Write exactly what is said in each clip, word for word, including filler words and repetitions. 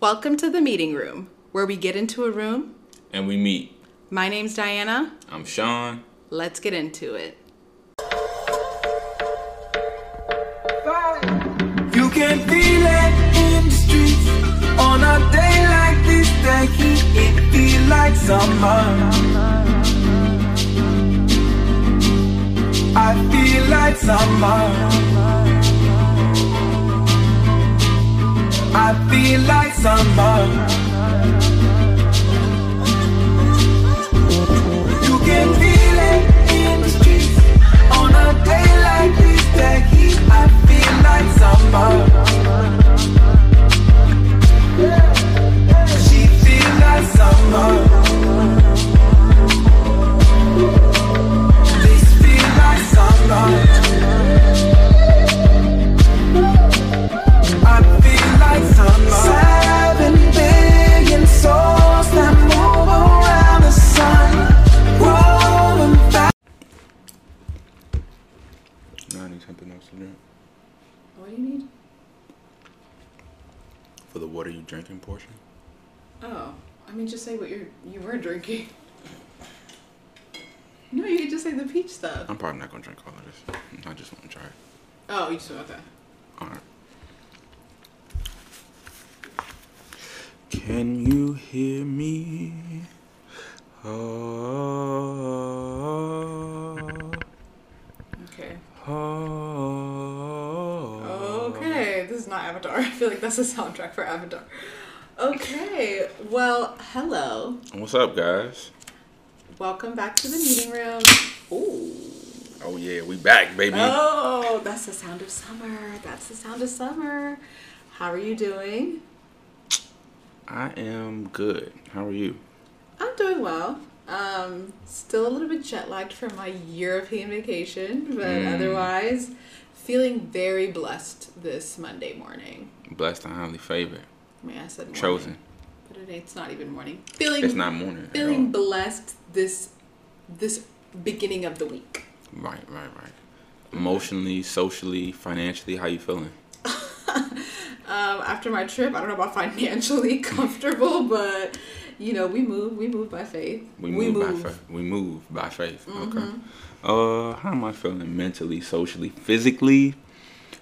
Welcome to the meeting room, where we get into a room and we meet. My name's Diana. I'm Sean. Let's get into it. You can feel it in the streets on a day like this. That heat, it feels like summer. I feel like summer. I feel like summer. You can feel it in the streets on a day like this. That heat, I feel like summer. She feel like summer. This feel like summer. I feel. Seven billion souls that move around the sun, rolling back. No, I need something else to drink. What do you need? For the water you drinking portion? Oh, I mean, just say what you're, you were drinking. No, you could just say the peach stuff. I'm probably not going to drink all of this. I just want to try it. Oh, you just want that. All right. Can you hear me? Oh, okay. Oh, okay. This is not Avatar. I feel like that's the soundtrack for Avatar. Okay. Well, hello. What's up, guys? Welcome back to the meeting room. Ooh. Oh, yeah. We back, baby. Oh, that's the sound of summer. That's the sound of summer. How are you doing? I am good. How are you? I'm doing well. Um, still a little bit jet lagged from my European vacation, but mm. otherwise, feeling very blessed this Monday morning. Blessed and highly favored. I mean, I said morning, chosen, but it, it's not even morning. Feeling it's not morning. Feeling at all. Blessed this this beginning of the week. Right, right, right. Emotionally, socially, financially, how you feeling? Um, after my trip, I don't know about financially comfortable, but, you know, we move. We move by faith. We move, we move. by faith. We move by faith. Mm-hmm. Okay. Uh, how am I feeling mentally, socially, physically?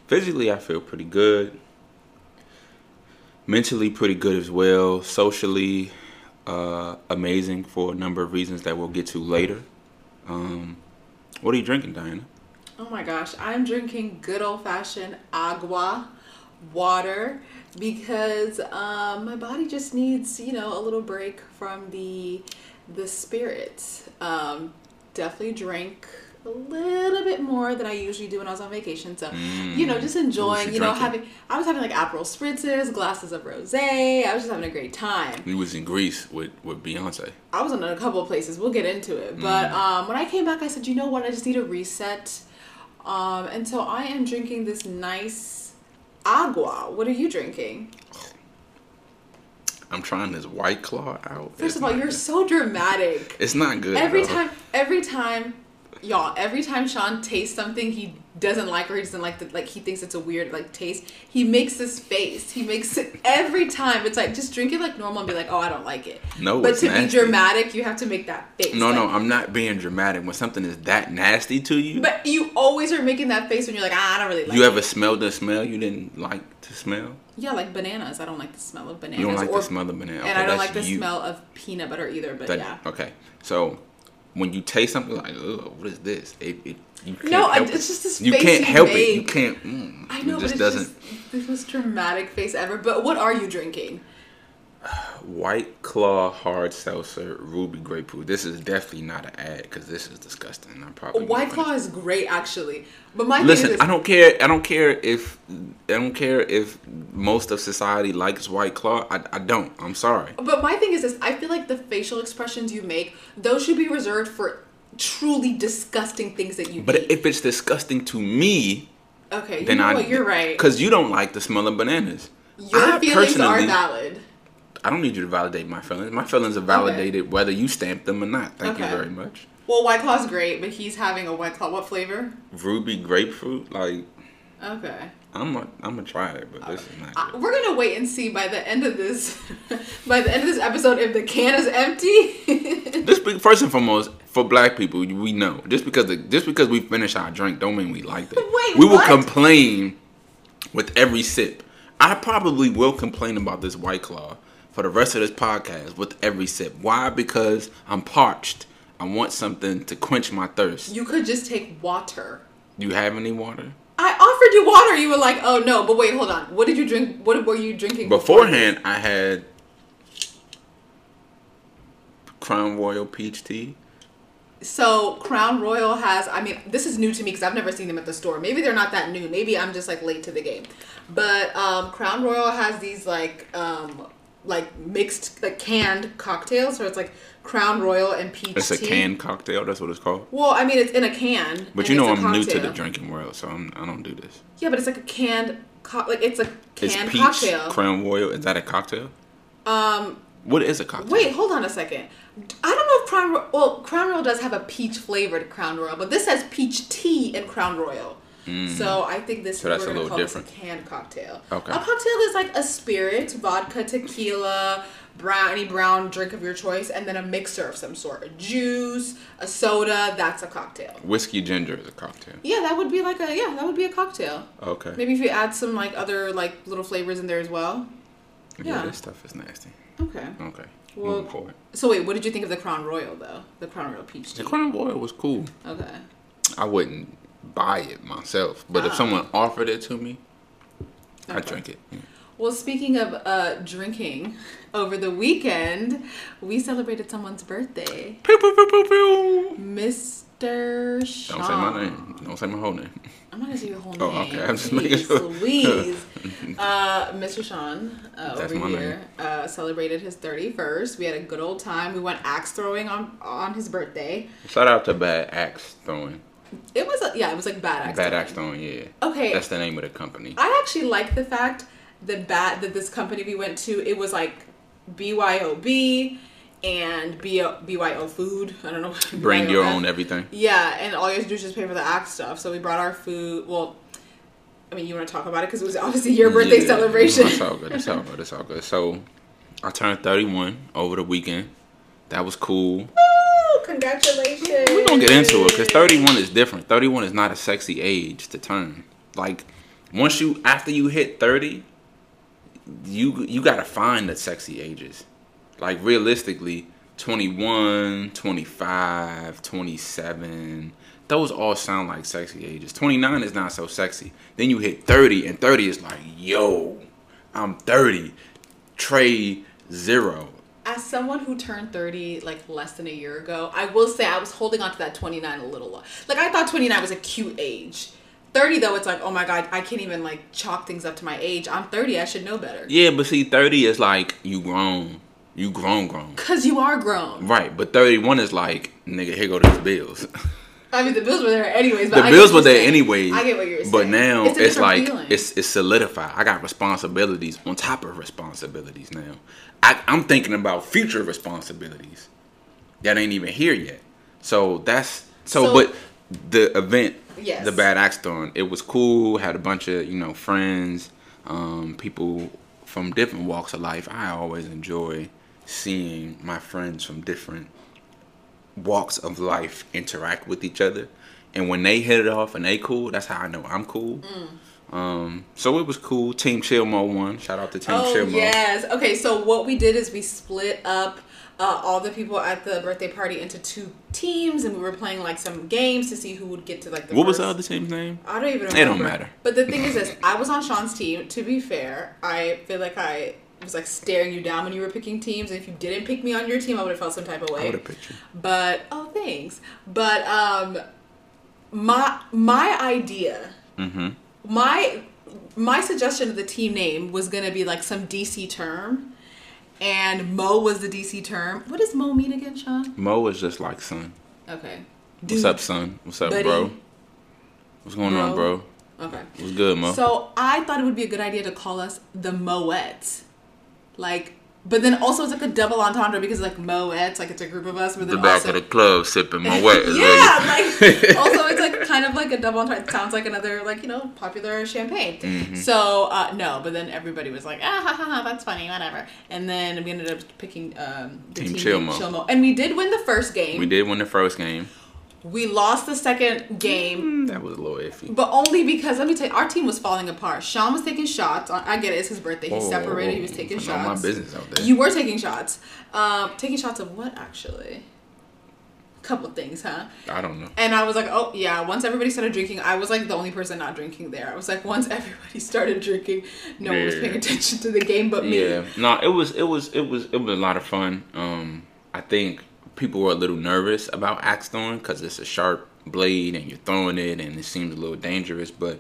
Physically, I feel pretty good. Mentally, pretty good as well. Socially, uh, amazing for a number of reasons that we'll get to later. Um, what are you drinking, Diana? Oh, my gosh. I'm drinking good old-fashioned agua. Water, because um, my body just needs, you know, a little break from the the spirits. Um, definitely drank a little bit more than I usually do when I was on vacation. So, mm. you know, just enjoying, you know, drinking? having, I was having like Aperol spritzes, glasses of rosé. I was just having a great time. We was in Greece with, with Beyonce. I was in a couple of places. We'll get into it. Mm. But um, when I came back, I said, you know what? I just need a reset. Um, and so I am drinking this nice agua. What are you drinking? I'm trying this White Claw out. First it's of all, you're good. So dramatic. It's not good. Every though. time, every time, y'all, every time Sean tastes something he doesn't like or he doesn't like, the, like he thinks it's a weird like taste, he makes this face. He makes it every time. It's like, just drink it like normal and be like, oh, I don't like it. No, but it's to nasty. Be dramatic, you have to make that face. No, like, no, I'm not being dramatic. When something is that nasty to you. But you always are making that face when you're like, ah, I don't really like you it. You ever smelled the smell you didn't like to smell? Yeah, like bananas. I don't like the smell of bananas. You don't like or, the smell of bananas. Okay, and I don't like the you. smell of peanut butter either, but that, yeah. Okay, so when you taste something like, ugh, what is this? It, it you can't no, help it's it. just this face you can't you help make. it. You can't. Mm, I know, it just but it's doesn't. Just the most dramatic face ever. But what are you drinking? White Claw hard seltzer ruby grapefruit. This is definitely not an ad because this is disgusting. I probably White Claw is great actually, but my listen. Thing is, I don't care. I don't care if I don't care if most of society likes White Claw. I, I don't. I'm sorry. But my thing is this. I feel like the facial expressions you make, those should be reserved for truly disgusting things that you. But eat. If it's disgusting to me, okay, then you know I. What, you're right. Because you don't like the smell of bananas. Your I feelings are valid. I don't need you to validate my feelings. My feelings are validated okay. whether you stamp them or not. Thank okay. you very much. Well, White Claw's great, but he's having a White Claw. What flavor? Ruby grapefruit. Like. Okay. I'm gonna I'm gonna try it, but this is not good. Uh, we're gonna wait and see by the end of this, by the end of this episode, if the can is empty. This first and foremost for Black people, we know just because the, just because we finish our drink don't mean we like it. Wait, we what? will complain with every sip. I probably will complain about this White Claw for the rest of this podcast with every sip. Why? Because I'm parched. I want something to quench my thirst. You could just take water. Do you have any water? I offered you water. You were like, oh, no. But wait, hold on. What did you drink? What were you drinking? Beforehand, before? I had Crown Royal peach tea. So Crown Royal has, I mean, this is new to me because I've never seen them at the store. Maybe they're not that new. Maybe I'm just like late to the game. But um, Crown Royal has these like um, like mixed, like canned cocktails. So it's like Crown Royal and peach it's tea. It's a canned cocktail. That's what it's called. Well, I mean, it's in a can. But you know, I'm new to the drinking world, so I'm, I don't do this. Yeah, but it's like a canned, co- like it's a canned peach, cocktail. Peach Crown Royal. Is that a cocktail? Um. What is a cocktail? Wait, hold on a second. I don't know if Crown Royal... Well, Crown Royal does have a peach-flavored Crown Royal, but this says peach tea in Crown Royal. Mm. So I think this so is we're going to call different. This a canned cocktail. Okay. A cocktail is like a spirit, vodka, tequila, brown, any brown drink of your choice, and then a mixer of some sort. A juice, a soda, that's a cocktail. Whiskey ginger is a cocktail. Yeah, that would be like a... Yeah, that would be a cocktail. Okay. Maybe if you add some like other like little flavors in there as well. Yeah, yeah this stuff is nasty. Okay. Okay. Well, so wait, what did you think of the Crown Royal though? The Crown Royal peach tea. The Crown Royal was cool. Okay. I wouldn't buy it myself, but ah. if someone offered it to me, okay. I'd drink it. Yeah. Well, speaking of uh, drinking, over the weekend we celebrated someone's birthday. Pew, pew, pew, pew, pew. Mister Sean. Don't say my name. Don't say my whole name. I'm not gonna say your whole oh, name. Oh, okay. I'm just Jeez, making sure. Louise. Uh, Mister Sean uh, over here uh, celebrated his thirty-first. We had a good old time. We went axe throwing on on his birthday. Shout out to Bad Axe Throwing. It was a, yeah, it was like Bad Axe. Bad Axe Throwing, yeah. Okay, that's the name of the company. I actually like the fact that bad that this company we went to it was like B Y O B. And B Y O food. I don't know. Bring your own everything. Yeah, and all you have to do is just pay for the axe stuff. So we brought our food. Well, I mean, you want to talk about it because it was obviously your birthday yeah, celebration. It's all good. It's all good. It's all good. So I turned thirty-one over the weekend. That was cool. Woo! Congratulations. We're going to get into it because thirty-one is different. thirty-one is not a sexy age to turn. Like, once you, after you hit thirty, you you got to find the sexy ages. Like, realistically, twenty-one, twenty-five, twenty-seven, those all sound like sexy ages. twenty-nine is not so sexy. Then you hit thirty, and thirty is like, yo, I'm thirty. Trade zero. As someone who turned thirty, like, less than a year ago, I will say I was holding on to that twenty-nine a little. Like, I thought twenty-nine was a cute age. thirty, though, it's like, oh, my God, I can't even, like, chalk things up to my age. I'm thirty. I should know better. Yeah, but see, thirty is like, you grown. You grown, grown. Because you are grown. Right, but thirty-one is like, nigga, here go these bills. I mean, the bills were there anyways. But the I bills were there saying. anyways. I get what you're saying. But now it's, it's like, feeling. it's it's solidified. I got responsibilities on top of responsibilities now. I, I'm thinking about future responsibilities that ain't even here yet. So that's, so, so but the event, yes. the Bad Axe Throwing, it was cool. Had a bunch of, you know, friends, um, people from different walks of life. I always enjoy seeing my friends from different walks of life interact with each other, and when they hit it off and they cool, that's how I know I'm cool. Mm. Um, so it was cool. Team Chill Mo won. Shout out to Team oh, Chill Mo. Yes. Okay. So what we did is we split up uh, all the people at the birthday party into two teams, and we were playing like some games to see who would get to like the. What first. was the other team's name? I don't even remember. It don't matter. But the thing is, this I was on Sean's team. To be fair, I feel like I. was like staring you down when you were picking teams, and if you didn't pick me on your team, I would have felt some type of way. I would have picked you. But oh, thanks. But um, my my idea, mm-hmm. my my suggestion of the team name was gonna be like some D C term, and Mo was the D C term. What does Mo mean again, Sean? Mo is just like son. Okay. Dude, what's up, son? What's up, buddy? bro? What's going bro. on, bro? Okay. What's good, Mo? So I thought it would be a good idea to call us the Moettes. Like But then also it's like a double entendre because like Moet, like it's a group of us. But then the back also, of the club sipping Moet. Yeah, like also it's like kind of like a double entendre. It sounds like another like, you know, popular champagne. Mm-hmm. So uh, no, but then everybody was like, ah ha ha ha, that's funny, whatever. And then we ended up picking um, the team, team Chilmo. Chilmo, and we did win the first game. We did win the first game. We lost the second game. Mm, that was a little iffy. But only because, let me tell you, our team was falling apart. Sean was taking shots. On, I get it. It's his birthday. He separated. He was taking shots. Not my business out there. You were taking shots. Um, taking shots of what, actually? A couple things, huh? I don't know. And I was like, oh, yeah. Once everybody started drinking, I was like the only person not drinking there. I was like, once everybody started drinking, no yeah. one was paying attention to the game but me. Yeah. No, it was, it was, it was, it was a lot of fun. Um, I think... people were a little nervous about axe throwing because it's a sharp blade and you're throwing it and it seems a little dangerous. But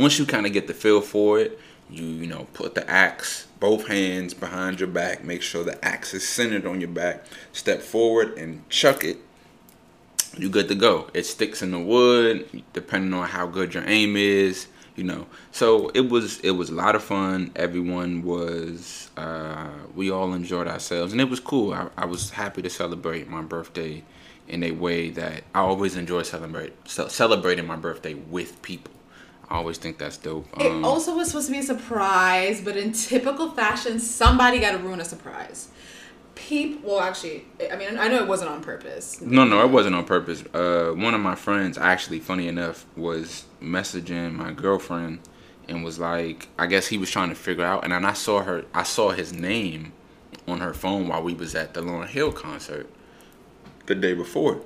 once you kind of get the feel for it, you you know, put the axe, both hands behind your back. Make sure the axe is centered on your back. Step forward and chuck it. You're good to go. It sticks in the wood, depending on how good your aim is, you know. So it was it was a lot of fun. Everyone was uh we all enjoyed ourselves, and it was cool. I, I was happy to celebrate my birthday in a way that I always enjoy celebrate so celebrating my birthday with people. I always think that's dope. It um, also was supposed to be a surprise, but in typical fashion, somebody got to ruin a surprise. People, well, actually, I mean, I know it wasn't on purpose. No, no, it wasn't on purpose. Uh, one of my friends, actually, funny enough, was messaging my girlfriend and was like, I guess he was trying to figure out. And then I saw her, I saw his name on her phone while we was at the Lauryn Hill concert the day before.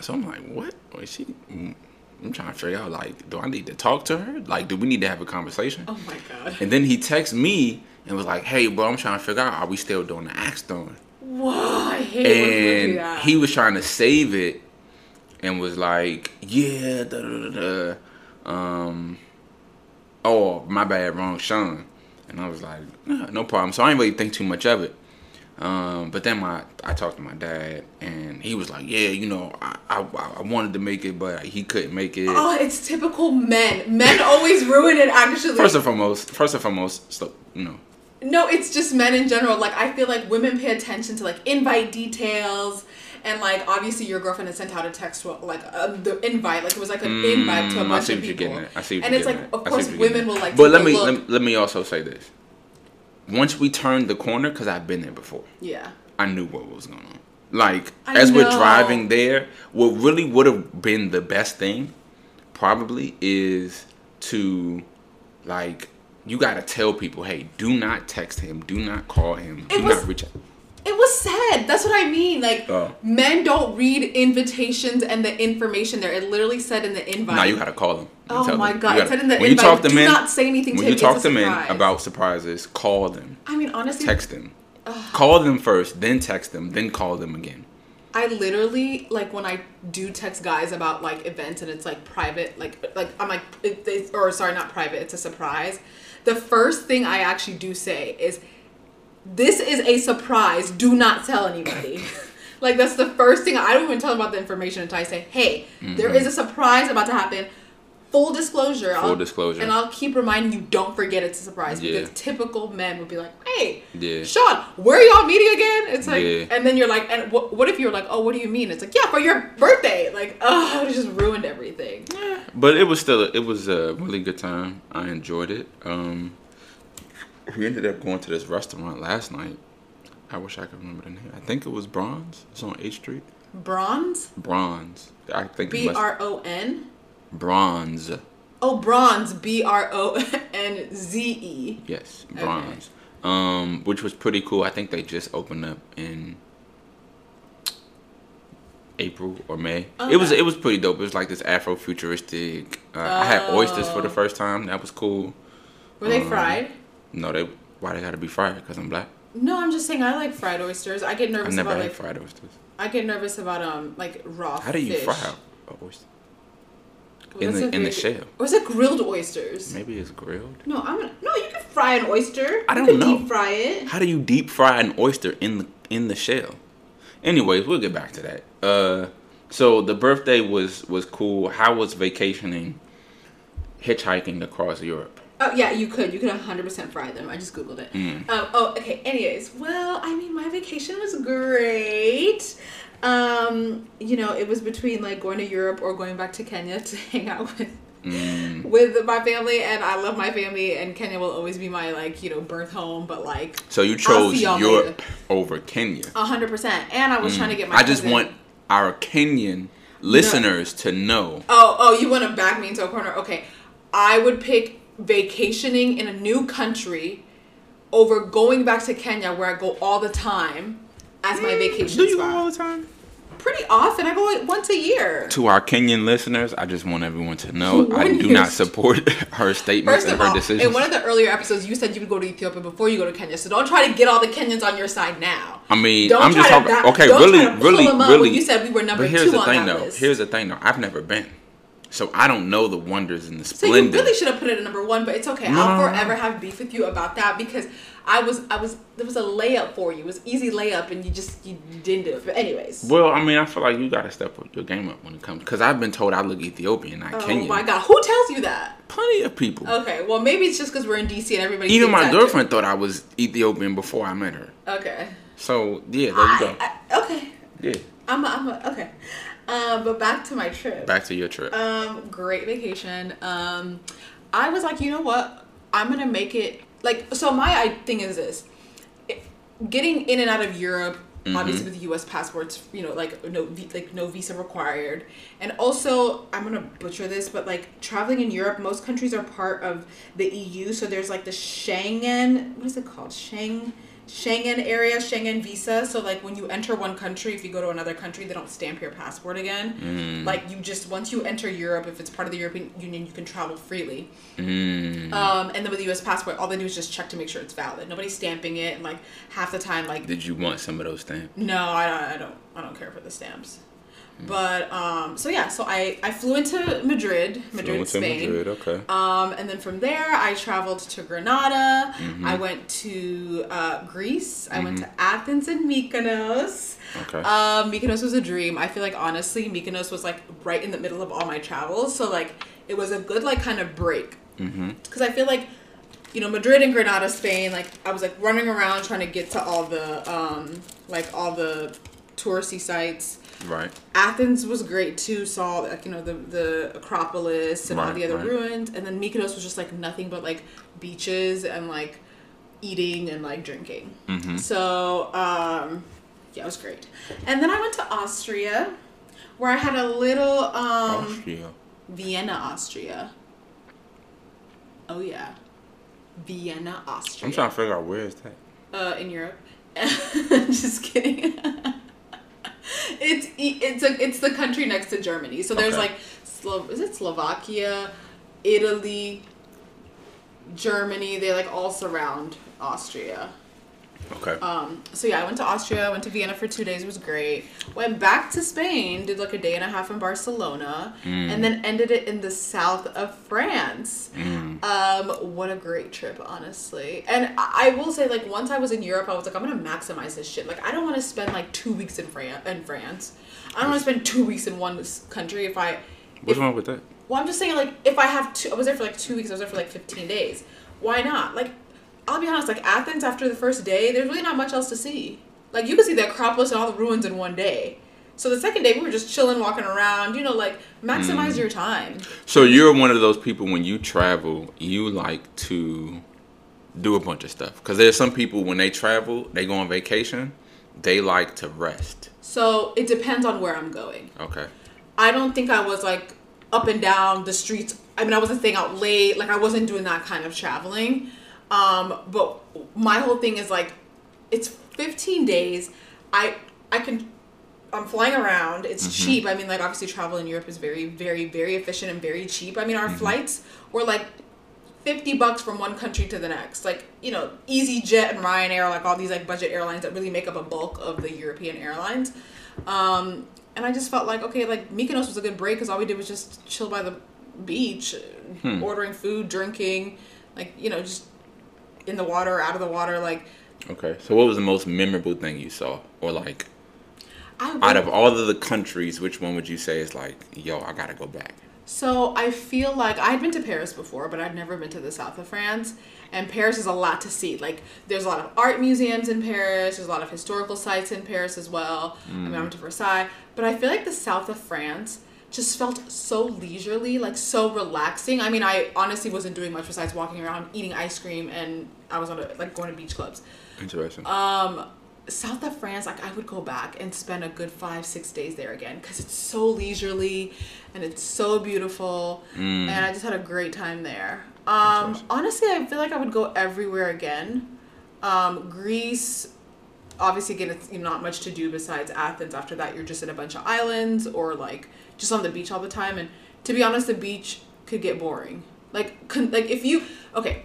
So I'm like, what? Is she? I'm trying to figure out, like, do I need to talk to her? Like, do we need to have a conversation? Oh my God. And then he texts me. And was like, hey, bro, I'm trying to figure out, are we still doing the axe throwing? Whoa, I hate it when you do that. And he was trying to save it and was like, yeah, da da da da. Um, oh, my bad, wrong Sean. And I was like, no, no problem. So I didn't really think too much of it. Um, but then my I talked to my dad, and he was like, yeah, you know, I, I, I wanted to make it, but he couldn't make it. Oh, it's typical men. Men always ruin it, actually. First and foremost, first and foremost, so, you know. No, it's just men in general. Like, I feel like women pay attention to, like, invite details. And, like, obviously your girlfriend had sent out a text, to, like, uh, the invite. Like, it was, like, an mm, invite to a bunch of people. I see what you're getting at. I see what and you're getting And it's, like, of course, women will, like, but let me, let me But let me also say this. Once we turned the corner, because I've been there before. Yeah. I knew what was going on. Like, I as know. We're driving there, what really would have been the best thing, probably, is to, like... you got to tell people, hey, do not text him. Do not call him. Do not reach out. It was said. That's what I mean. Like, oh. Men don't read invitations and the information there. It literally said in the invite. No, nah, you got to call them. Oh, my God. It said in the invite. When you talk to men, do not say anything to him. When you talk to men about surprises, call them. I mean, honestly. Text them. Ugh. Call them first, then text them, then call them again. I literally, like, when I do text guys about, like, events and it's, like, private, like, like I'm like, it, it's, or sorry, not private, it's a surprise. The first thing I actually do say is, this is a surprise. Do not tell anybody. Like, that's the first thing. I don't even tell them about the information until I say, hey, mm-hmm. there is a surprise about to happen. Full disclosure. Full I'll, disclosure. And I'll keep reminding you, don't forget it's a surprise. Yeah. Because typical men would be like, hey, yeah. Sean, where are y'all meeting again? It's like, yeah. And then you're like, and wh- what if you're like, oh, what do you mean? It's like, yeah, for your birthday. Like, oh, it just ruined everything. Yeah. But it was still, a, it was a really good time. I enjoyed it. Um, we ended up going to this restaurant last night. I wish I could remember the name. I think it was Bronze. It's on H Street. Bronze? Bronze. I think B R O N? Bronze. Oh, Bronze. B R O N Z E. Yes, Bronze. Okay. Um, which was pretty cool. I think they just opened up in April or May. Okay. It was it was pretty dope. It was like this Afro-futuristic. Uh, oh. I had oysters for the first time. That was cool. Were they um, fried? No, they. Why they gotta be fried? Because I'm black. No, I'm just saying I like fried oysters. I get nervous. I never about, had like, fried oysters. I get nervous about um like raw. How do you fish. fry an oyster? Well, in the in very, the shell. Or is it grilled oysters? Maybe it's grilled. No, I'm gonna, no. You can fry an oyster. I don't you can know. Deep fry it. How do you deep fry an oyster in the in the shell? Anyways, we'll get back to that. Uh, so the birthday was was cool. How was vacationing? Hitchhiking across Europe. Oh, yeah, you could. You could one hundred percent fry them. I just Googled it. Mm. Um, oh, okay. Anyways, well, I mean, my vacation was great. Um, you know, it was between, like, going to Europe or going back to Kenya to hang out with mm. with my family. And I love my family, and Kenya will always be my, like, you know, birth home. But, like, so you chose Europe later. Over Kenya. one hundred percent. And I was mm. trying to get my I cousin. Just want our Kenyan listeners no. to know. Oh, oh, you want to back me into a corner? Okay. I would pick vacationing in a new country over going back to Kenya, where I go all the time, as my mm, vacation do you spot. Go all the time? Pretty often. I go like once a year. To our Kenyan listeners, I just want everyone to know what I do not support her statements and her all, decisions. In one of the earlier episodes, you said you would go to Ethiopia before you go to Kenya, so don't try to get all the Kenyans on your side now. I mean, don't I'm just talking. Not, okay, don't really, try to really, pull them up really. When you said we were number but here's two the on thing, that though. List. Here's the thing, though. I've never been. So I don't know the wonders and the splendor. So you really should have put it at number one, but it's okay. No. I'll forever have beef with you about that, because I was, I was, there was a layup for you. It was easy layup, and you just, you didn't do it. But anyways. Well, I mean, I feel like you got to step up your game up when it comes, because I've been told I look Ethiopian, not oh, Kenyan. Oh my God. Who tells you that? Plenty of people. Okay. Well, maybe it's just because we're in D C and everybody. Even my girlfriend too. Thought I was Ethiopian before I met her. Okay. So yeah, there I, you go. I, okay. Yeah. I'm a, I'm a, okay. Um, but back to my trip. Back to your trip. Um, great vacation. Um, I was like, you know what? I'm going to make it... Like, so my thing is this. It, getting in and out of Europe, mm-hmm. obviously with U S passports, you know, like no, like no visa required. And also, I'm going to butcher this, but like traveling in Europe, most countries are part of the E U. So there's like the Schengen... What is it called? Schengen... Schengen area, Schengen visa. So, like, when you enter one country, if you go to another country, they don't stamp your passport again. Mm. Like, you just, once you enter Europe, if it's part of the European Union, you can travel freely. Mm. Um, and then with the U S passport, all they do is just check to make sure it's valid. Nobody's stamping it. And, like, half the time, like... Did you want some of those stamps? No, I, I don't. I don't care for the stamps. Mm. But, um, so, yeah. So, I, I flew into Madrid. Madrid, flew Spain. Madrid, okay. Um, and then from there, I traveled to Granada. Mm-hmm. I went to, uh, Greece. I mm-hmm. went to Athens and Mykonos. Okay. Um, Mykonos was a dream. I feel like, honestly, Mykonos was, like, right in the middle of all my travels. So, like, it was a good, like, kind of break. Mm-hmm. Because I feel like, you know, Madrid and Granada, Spain, like, I was, like, running around trying to get to all the, um, like, all the touristy sites. Right. Athens was great too. Saw, like, you know, the the Acropolis and right, all the other right. ruins, and then Mykonos was just like nothing but like beaches and like eating and like drinking. Mm-hmm. So um, yeah, it was great. And then I went to Austria, where I had a little um, Austria. Vienna, Austria. Oh yeah, Vienna, Austria. I'm trying to figure out where is that. Uh, in Europe. Just kidding. It's it's a, it's the country next to Germany. So there's okay. like, Slo- is it Slovakia, Italy, Germany? They like all surround Austria. Okay. Um. So yeah, I went to Austria. I went to Vienna for two days. It was great. Went back to Spain. Did like a day and a half in Barcelona, mm. and then ended it in the south of France. Mm. Um. What a great trip, honestly. And I, I will say, like, once I was in Europe, I was like, I'm gonna maximize this shit. Like, I don't want to spend like two weeks in France. In France, I don't want to spend two weeks in one country. If I. What's if, wrong with that? Well, I'm just saying, like, if I have two, I was there for like two weeks. I was there for like fifteen days. Why not? Like. I'll be honest, like, Athens, after the first day, there's really not much else to see. Like, you could see the Acropolis and all the ruins in one day. So the second day, we were just chilling, walking around, you know, like, maximize mm. your time. So you're one of those people, when you travel, you like to do a bunch of stuff. Because there's some people, when they travel, they go on vacation, they like to rest. So it depends on where I'm going. Okay. I don't think I was, like, up and down the streets. I mean, I wasn't staying out late. Like, I wasn't doing that kind of traveling. Um, but my whole thing is like, it's fifteen days. I, I can, I'm flying around. It's mm-hmm. cheap. I mean, like, obviously travel in Europe is very, very, very efficient and very cheap. I mean, our mm-hmm. flights were like fifty bucks from one country to the next. Like, you know, EasyJet and Ryanair, like all these like budget airlines that really make up a bulk of the European airlines. Um, and I just felt like, okay, like Mykonos was a good break. Cause all we did was just chill by the beach, hmm. ordering food, drinking, like, you know, just. In the water, out of the water, like. Okay, so what was the most memorable thing you saw, or like, I would, out of all of the countries, which one would you say is like, yo, I gotta go back? So I feel like I'd been to Paris before, but I'd never been to the south of France. And Paris is a lot to see. Like, there's a lot of art museums in Paris. There's a lot of historical sites in Paris as well. Mm. I mean, I went to Versailles. But I feel like the south of France just felt so leisurely, like so relaxing. I mean, I honestly wasn't doing much besides walking around, eating ice cream, and I was on a, like going to beach clubs. Interesting. Um, south of France, like I would go back and spend a good five, six days there again because it's so leisurely and it's so beautiful, mm. and I just had a great time there. Um, honestly, I feel like I would go everywhere again. Um, Greece, obviously, again, it's not much to do besides Athens. After that, you're just in a bunch of islands or like just on the beach all the time. And to be honest, the beach could get boring. Like, con- like if you okay.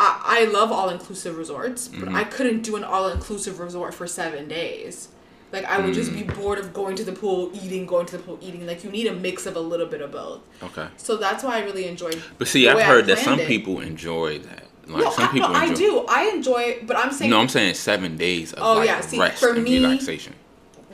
I love all-inclusive resorts, but mm-hmm. I couldn't do an all-inclusive resort for seven days. Like, I would mm. just be bored of going to the pool, eating, going to the pool, eating. Like, you need a mix of a little bit of both. Okay. So that's why I really enjoyed. But see, the I've way heard I that some it. people enjoy that. Like, no, some I, people no, enjoy I do. I enjoy it, but I'm saying... No, I'm saying seven days of, oh, like, yeah. see, rest for and me, relaxation.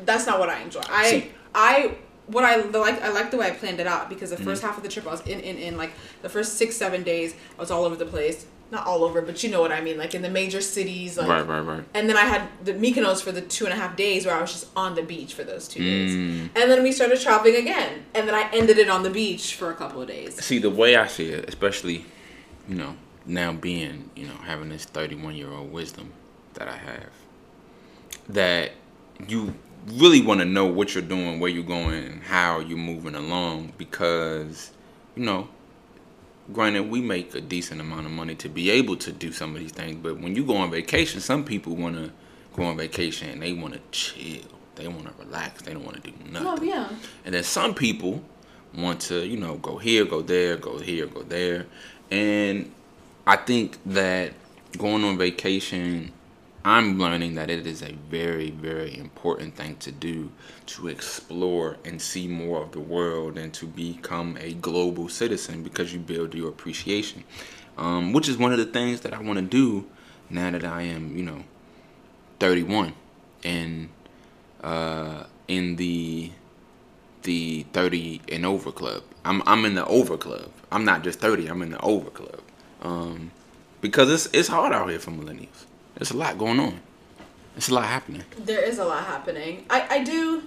That's not what I enjoy. I... See, I What I like, I like the way I planned it out because the mm-hmm. first half of the trip I was in, in, in. Like, the first six, seven days, I was all over the place. Not all over, but you know what I mean. Like, in the major cities. Like, right, right, right. And then I had the Mykonos for the two and a half days where I was just on the beach for those two mm. days. And then we started traveling again. And then I ended it on the beach for a couple of days. See, the way I see it, especially, you know, now being, you know, having this thirty-one-year-old wisdom that I have, that you... really want to know what you're doing, where you're going, and how you're moving along because, you know, granted, we make a decent amount of money to be able to do some of these things, but when you go on vacation, some people want to go on vacation and they want to chill. They want to relax. They don't want to do nothing. Oh, yeah. And then some people want to, you know, go here, go there, go here, go there. And I think that going on vacation... I'm learning that it is a very, very important thing to do, to explore and see more of the world and to become a global citizen because you build your appreciation, um, which is one of the things that I want to do now that I am, you know, thirty-one and uh, in the the thirty and over club. I'm I'm in the over club. I'm not just thirty. I'm in the over club um, because it's it's hard out here for millennials. There's a lot going on. There's a lot happening. There is a lot happening. I, I do.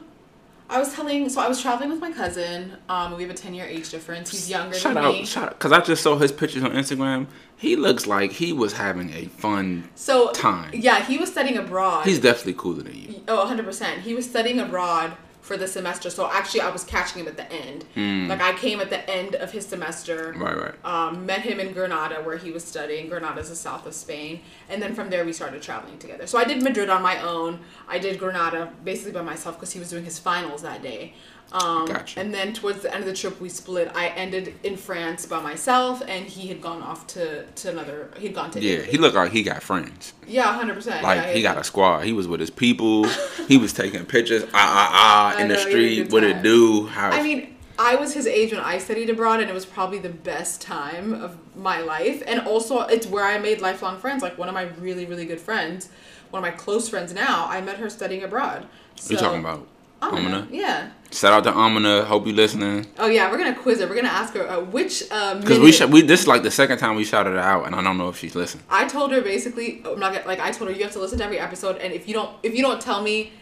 I was telling. So I was traveling with my cousin. Um, we have a ten year age difference. He's younger shout than out, me. Shout out. Because I just saw his pictures on Instagram. He looks like he was having a fun so, time. Yeah, he was studying abroad. He's definitely cooler than you. Oh, one hundred percent. He was studying abroad for the semester. So actually, I was catching him at the end. Mm. Like, I came at the end of his semester. Right, right. Um, met him in Granada, where he was studying. Granada's the south of Spain. And then from there, we started traveling together. So I did Madrid on my own. I did Granada basically by myself because he was doing his finals that day. Um, gotcha. And then towards the end of the trip, we split. I ended in France by myself, and he had gone off to, to another... He'd gone to... Yeah, England. He looked like he got friends. Yeah, one hundred percent. Like, yeah, he yeah. got a squad. He was with his people. He was taking pictures, ah, ah, ah, in know, the street, what it do, how... I mean, I was his age when I studied abroad, and it was probably the best time of my life. And also, it's where I made lifelong friends. Like, one of my really, really good friends, one of my close friends now, I met her studying abroad. So, you're talking about... Amina. Amina. Yeah. Shout out to Amina. Hope you listening. Oh yeah, we're gonna quiz her. We're gonna ask her uh, which. Because uh, we sh- we this is like the second time we shouted her out, and I don't know if she's listening. I told her basically, I'm not gonna, like I told her you have to listen to every episode, and if you don't, if you don't tell me,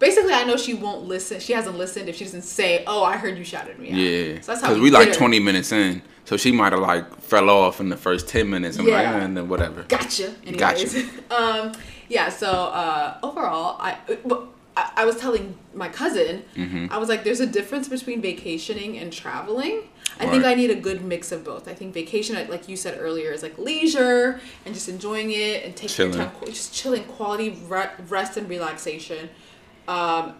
basically I know she won't listen. She hasn't listened if she doesn't say, "Oh, I heard you shouted me out." Yeah. So that's how. Because we, we like her. twenty minutes in, so she might have like fell off in the first ten minutes, and yeah. like, and then whatever. Gotcha. Anyways. Gotcha. um. Yeah. So uh, overall, I. But, I was telling my cousin, mm-hmm. I was like, there's a difference between vacationing and traveling. I right. think I need a good mix of both. I think vacation, like you said earlier, is like leisure and just enjoying it and taking chilling. Your time, just chilling, quality rest and relaxation. Um,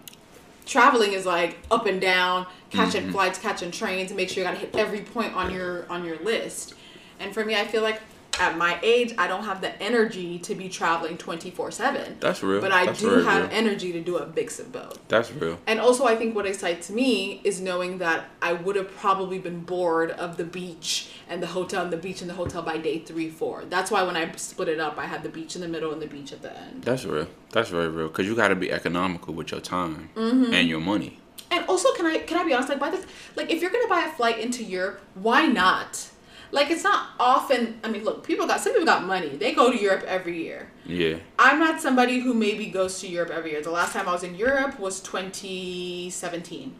traveling is like up and down, catching mm-hmm. flights, catching trains, make sure you gotta hit every point on your on your list. And for me, I feel like at my age, I don't have the energy to be traveling twenty-four seven. That's real. But I That's do have real. energy to do a mix of both. That's real. And also, I think what excites me is knowing that I would have probably been bored of the beach and the hotel and the beach and the hotel by day three, four. That's why when I split it up, I had the beach in the middle and the beach at the end. That's real. That's very real. Because you got to be economical with your time mm-hmm. and your money. And also, can I can I be honest? Like, why this? Like, if you're gonna buy a flight into Europe, why not? Like, it's not often. I mean, look, people got some people got money. They go to Europe every year. Yeah. I'm not somebody who maybe goes to Europe every year. The last time I was in Europe was twenty seventeen,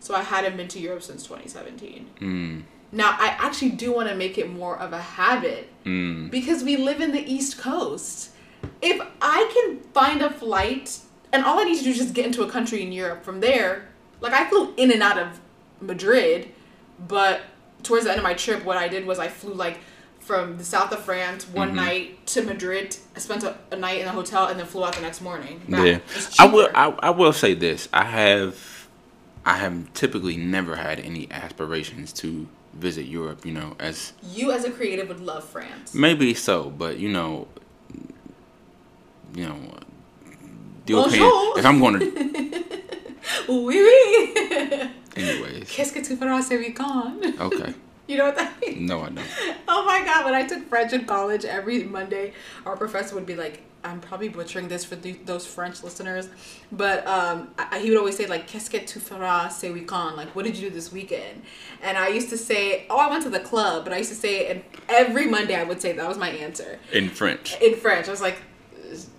so I hadn't been to Europe since twenty seventeen. Mm. Now, I actually do want to make it more of a habit mm. because we live in the East Coast. If I can find a flight, and all I need to do is just get into a country in Europe from there. Like, I flew in and out of Madrid, but towards the end of my trip, what I did was I flew, like, from the south of France one mm-hmm. night to Madrid. I spent a, a night in a hotel and then flew out the next morning. Back. Yeah, I will. I, I will say this: I have, I have typically never had any aspirations to visit Europe. You know, as you as a creative would love France. Maybe so, but you know, you know, the European, if I'm going to. Oui, oui. Anyways. Qu'est-ce que tu feras ce week-end? Okay. You know what that means? No, I don't. Oh my God, when I took French in college, every Monday, our professor would be like, I'm probably butchering this for th- those French listeners, but um, I- he would always say, like, qu'est-ce que tu feras ce week-end? Like, what did you do this weekend? And I used to say, oh, I went to the club, but I used to say, and every Monday I would say that was my answer. In French. In French. I was like,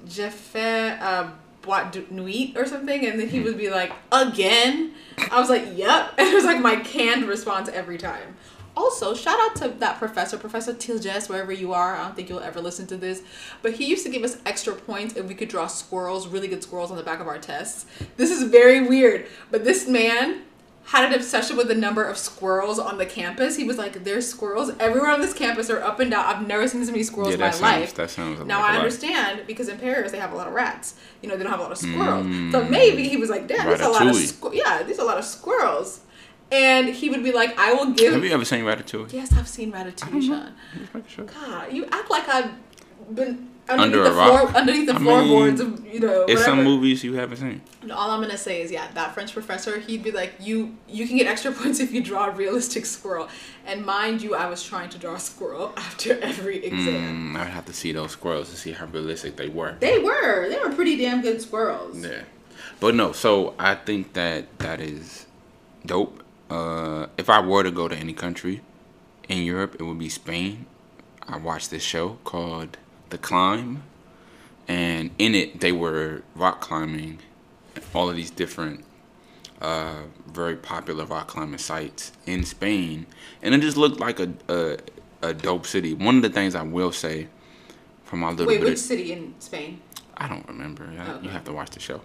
j'ai fait... Uh, Boîte nuit or something, and then he would be like, again? I was like, yep. And it was like my canned response every time. Also, shout out to that professor, Professor Tilges, wherever you are. I don't think you'll ever listen to this, but he used to give us extra points if we could draw squirrels, really good squirrels, on the back of our tests. This is very weird, but this man had an obsession with the number of squirrels on the campus. He was like, there's squirrels everywhere on this campus. They're up and down. I've never seen so many squirrels yeah, in my sounds, life. That sounds now like I understand lot. Because in Paris, they have a lot of rats. You know, they don't have a lot of squirrels. Mm. So maybe he was like, damn, there's a lot of squ- yeah, there's a lot of squirrels. And he would be like, I will give... Have you ever seen Ratatouille? Yes, I've seen Ratatouille, Sean. Sure. God, you act like I've been... Underneath Under the a floor, rock. Underneath the I floorboards mean, of, you know, whatever. It's some movies you haven't seen. And all I'm going to say is, yeah, that French professor, he'd be like, you you can get extra points if you draw a realistic squirrel. And mind you, I was trying to draw a squirrel after every exam. Mm, I'd have to see those squirrels to see how realistic they were. They were. They were pretty damn good squirrels. Yeah. But no, so I think that that is dope. Uh, if I were to go to any country in Europe, it would be Spain. I watched this show called... The Climb, and in it they were rock climbing all of these different uh very popular rock climbing sites in Spain, and it just looked like a a, a dope city. One of the things I will say from my little wait bit which of, city in Spain I don't remember I, okay. You have to watch the show,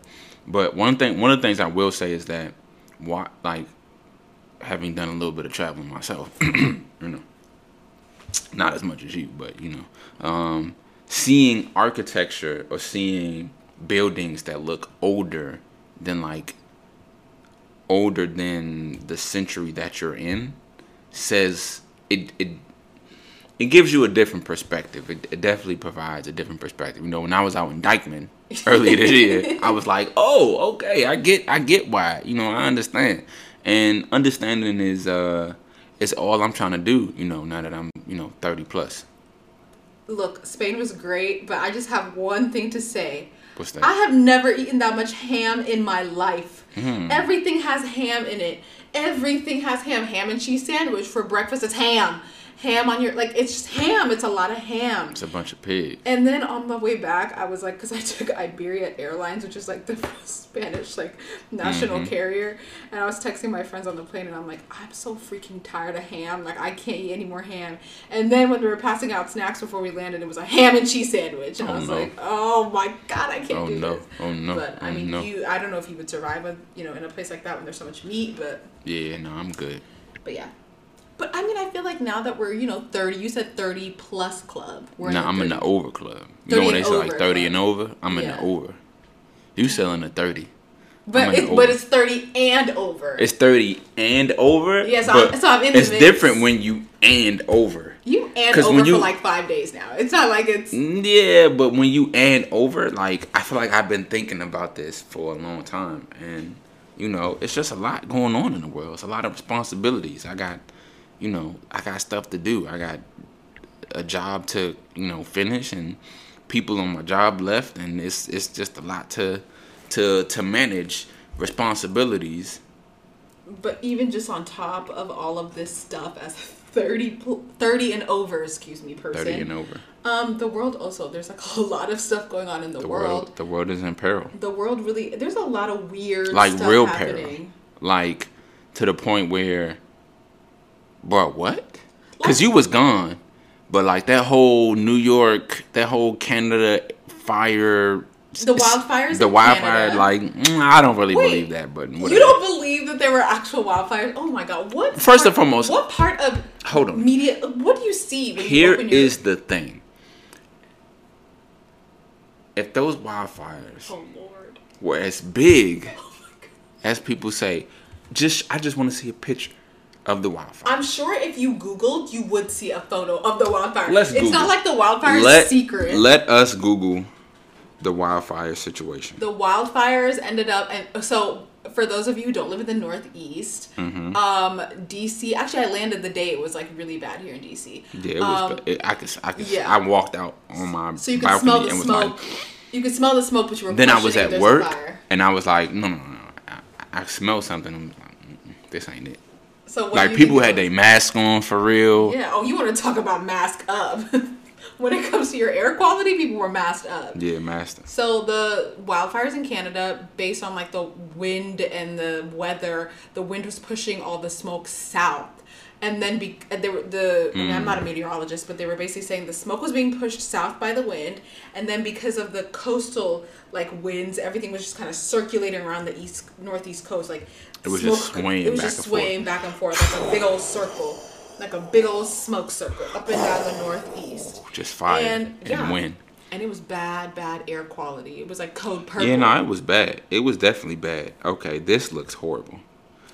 but one thing one of the things I will say is that what like having done a little bit of traveling myself you know, not as much as you, but you know, um seeing architecture or seeing buildings that look older than like older than the century that you're in says it it it gives you a different perspective. It, it definitely provides a different perspective. You know, when I was out in Dykeman earlier this year, I was like, oh, okay, I get I get why. You know, I understand. And understanding is uh it's all I'm trying to do, you know, now that I'm, you know, thirty plus. Look, Spain was great, but I just have one thing to say. What's that? I have never eaten that much ham in my life. Mm. Everything has ham in it. Everything has ham. Ham and cheese sandwich for breakfast is ham. Ham on your, like, it's just ham. It's a lot of ham. It's a bunch of pig. And then on my way back, I was like, because I took Iberia Airlines, which is like the Spanish, like, national mm-hmm. carrier. And I was texting my friends on the plane, and I'm like, I'm so freaking tired of ham. Like, I can't eat any more ham. And then when we were passing out snacks before we landed, it was a ham and cheese sandwich. And oh, I was no. like, oh my God, I can't oh, do no. this. Oh no. But oh, I mean, no. you, I don't know if you would survive, a, you know, in a place like that when there's so much meat, but. Yeah, no, I'm good. But yeah. But, I mean, I feel like now that we're, you know, thirty, you said thirty-plus club. No, nah, I'm in the over club. You know when they say, like, thirty and over? I'm yeah. in the over. You selling a thirty. But it's, but it's thirty and over. It's thirty and over? Yeah, so, I'm, so I'm in the It's mix. Different when you and over. You and over when you, for, like, five days now. It's not like it's... Yeah, but when you and over, like, I feel like I've been thinking about this for a long time. And, you know, it's just a lot going on in the world. It's a lot of responsibilities. I got... You know, I got stuff to do. I got a job to, you know, finish, and people on my job left, and it's it's just a lot to to to manage responsibilities But even just on top of all of this stuff, as thirty, thirty and over, excuse me, person. thirty and over. Um, the world also, there's like a lot of stuff going on in the, the world. world. The world is in peril. The world really, there's a lot of weird like stuff real happening. Peril. Like, to the point where, bro, what? Because you was gone. But like that whole New York, that whole Canada fire... The wildfires. The wildfire, like mm, I don't really Wait, believe that, but whatever. You don't believe that there were actual wildfires? Oh my God! What? First part, and foremost, what part of hold on media? What do you see? When here you open your... is the thing: if those wildfires oh, Lord. were as big oh as people say, just I just want to see a picture of the wildfire. I'm sure if you Googled, you would see a photo of the wildfire. Let's Google. It's not like the wildfire let, is secret. Let us Google. The wildfire situation. The wildfires ended up, and so for those of you who don't live in the Northeast, mm-hmm. um, D C. Actually, I landed the day it was like really bad here in D C. Yeah, it was. Um, it, I could, I could, yeah. I walked out on my so you could smell the smoke. Like, you could smell the smoke, but you were. Then I was at work, fire. and I was like, no, no, no, no. I, I smell something. I'm like, this ain't it. So what like people had their mask on for real. Yeah. Oh, you want to talk about mask up? When it comes to your air quality, people were masked up. Yeah, masked up. So the wildfires in Canada, based on like the wind and the weather, the wind was pushing all the smoke south. And then be- they were the, mm. I mean, I'm not a meteorologist, but they were basically saying the smoke was being pushed south by the wind. And then because of the coastal like winds, everything was just kind of circulating around the east northeast coast. Like it was smoke, just swaying, it was back, just and swaying back and forth, like a big old circle. Like a big old smoke circle up and down the Northeast. Just fire and, yeah. and wind. And it was bad, bad air quality. It was like code purple. Yeah, no, it was bad. It was definitely bad. Okay, this looks horrible.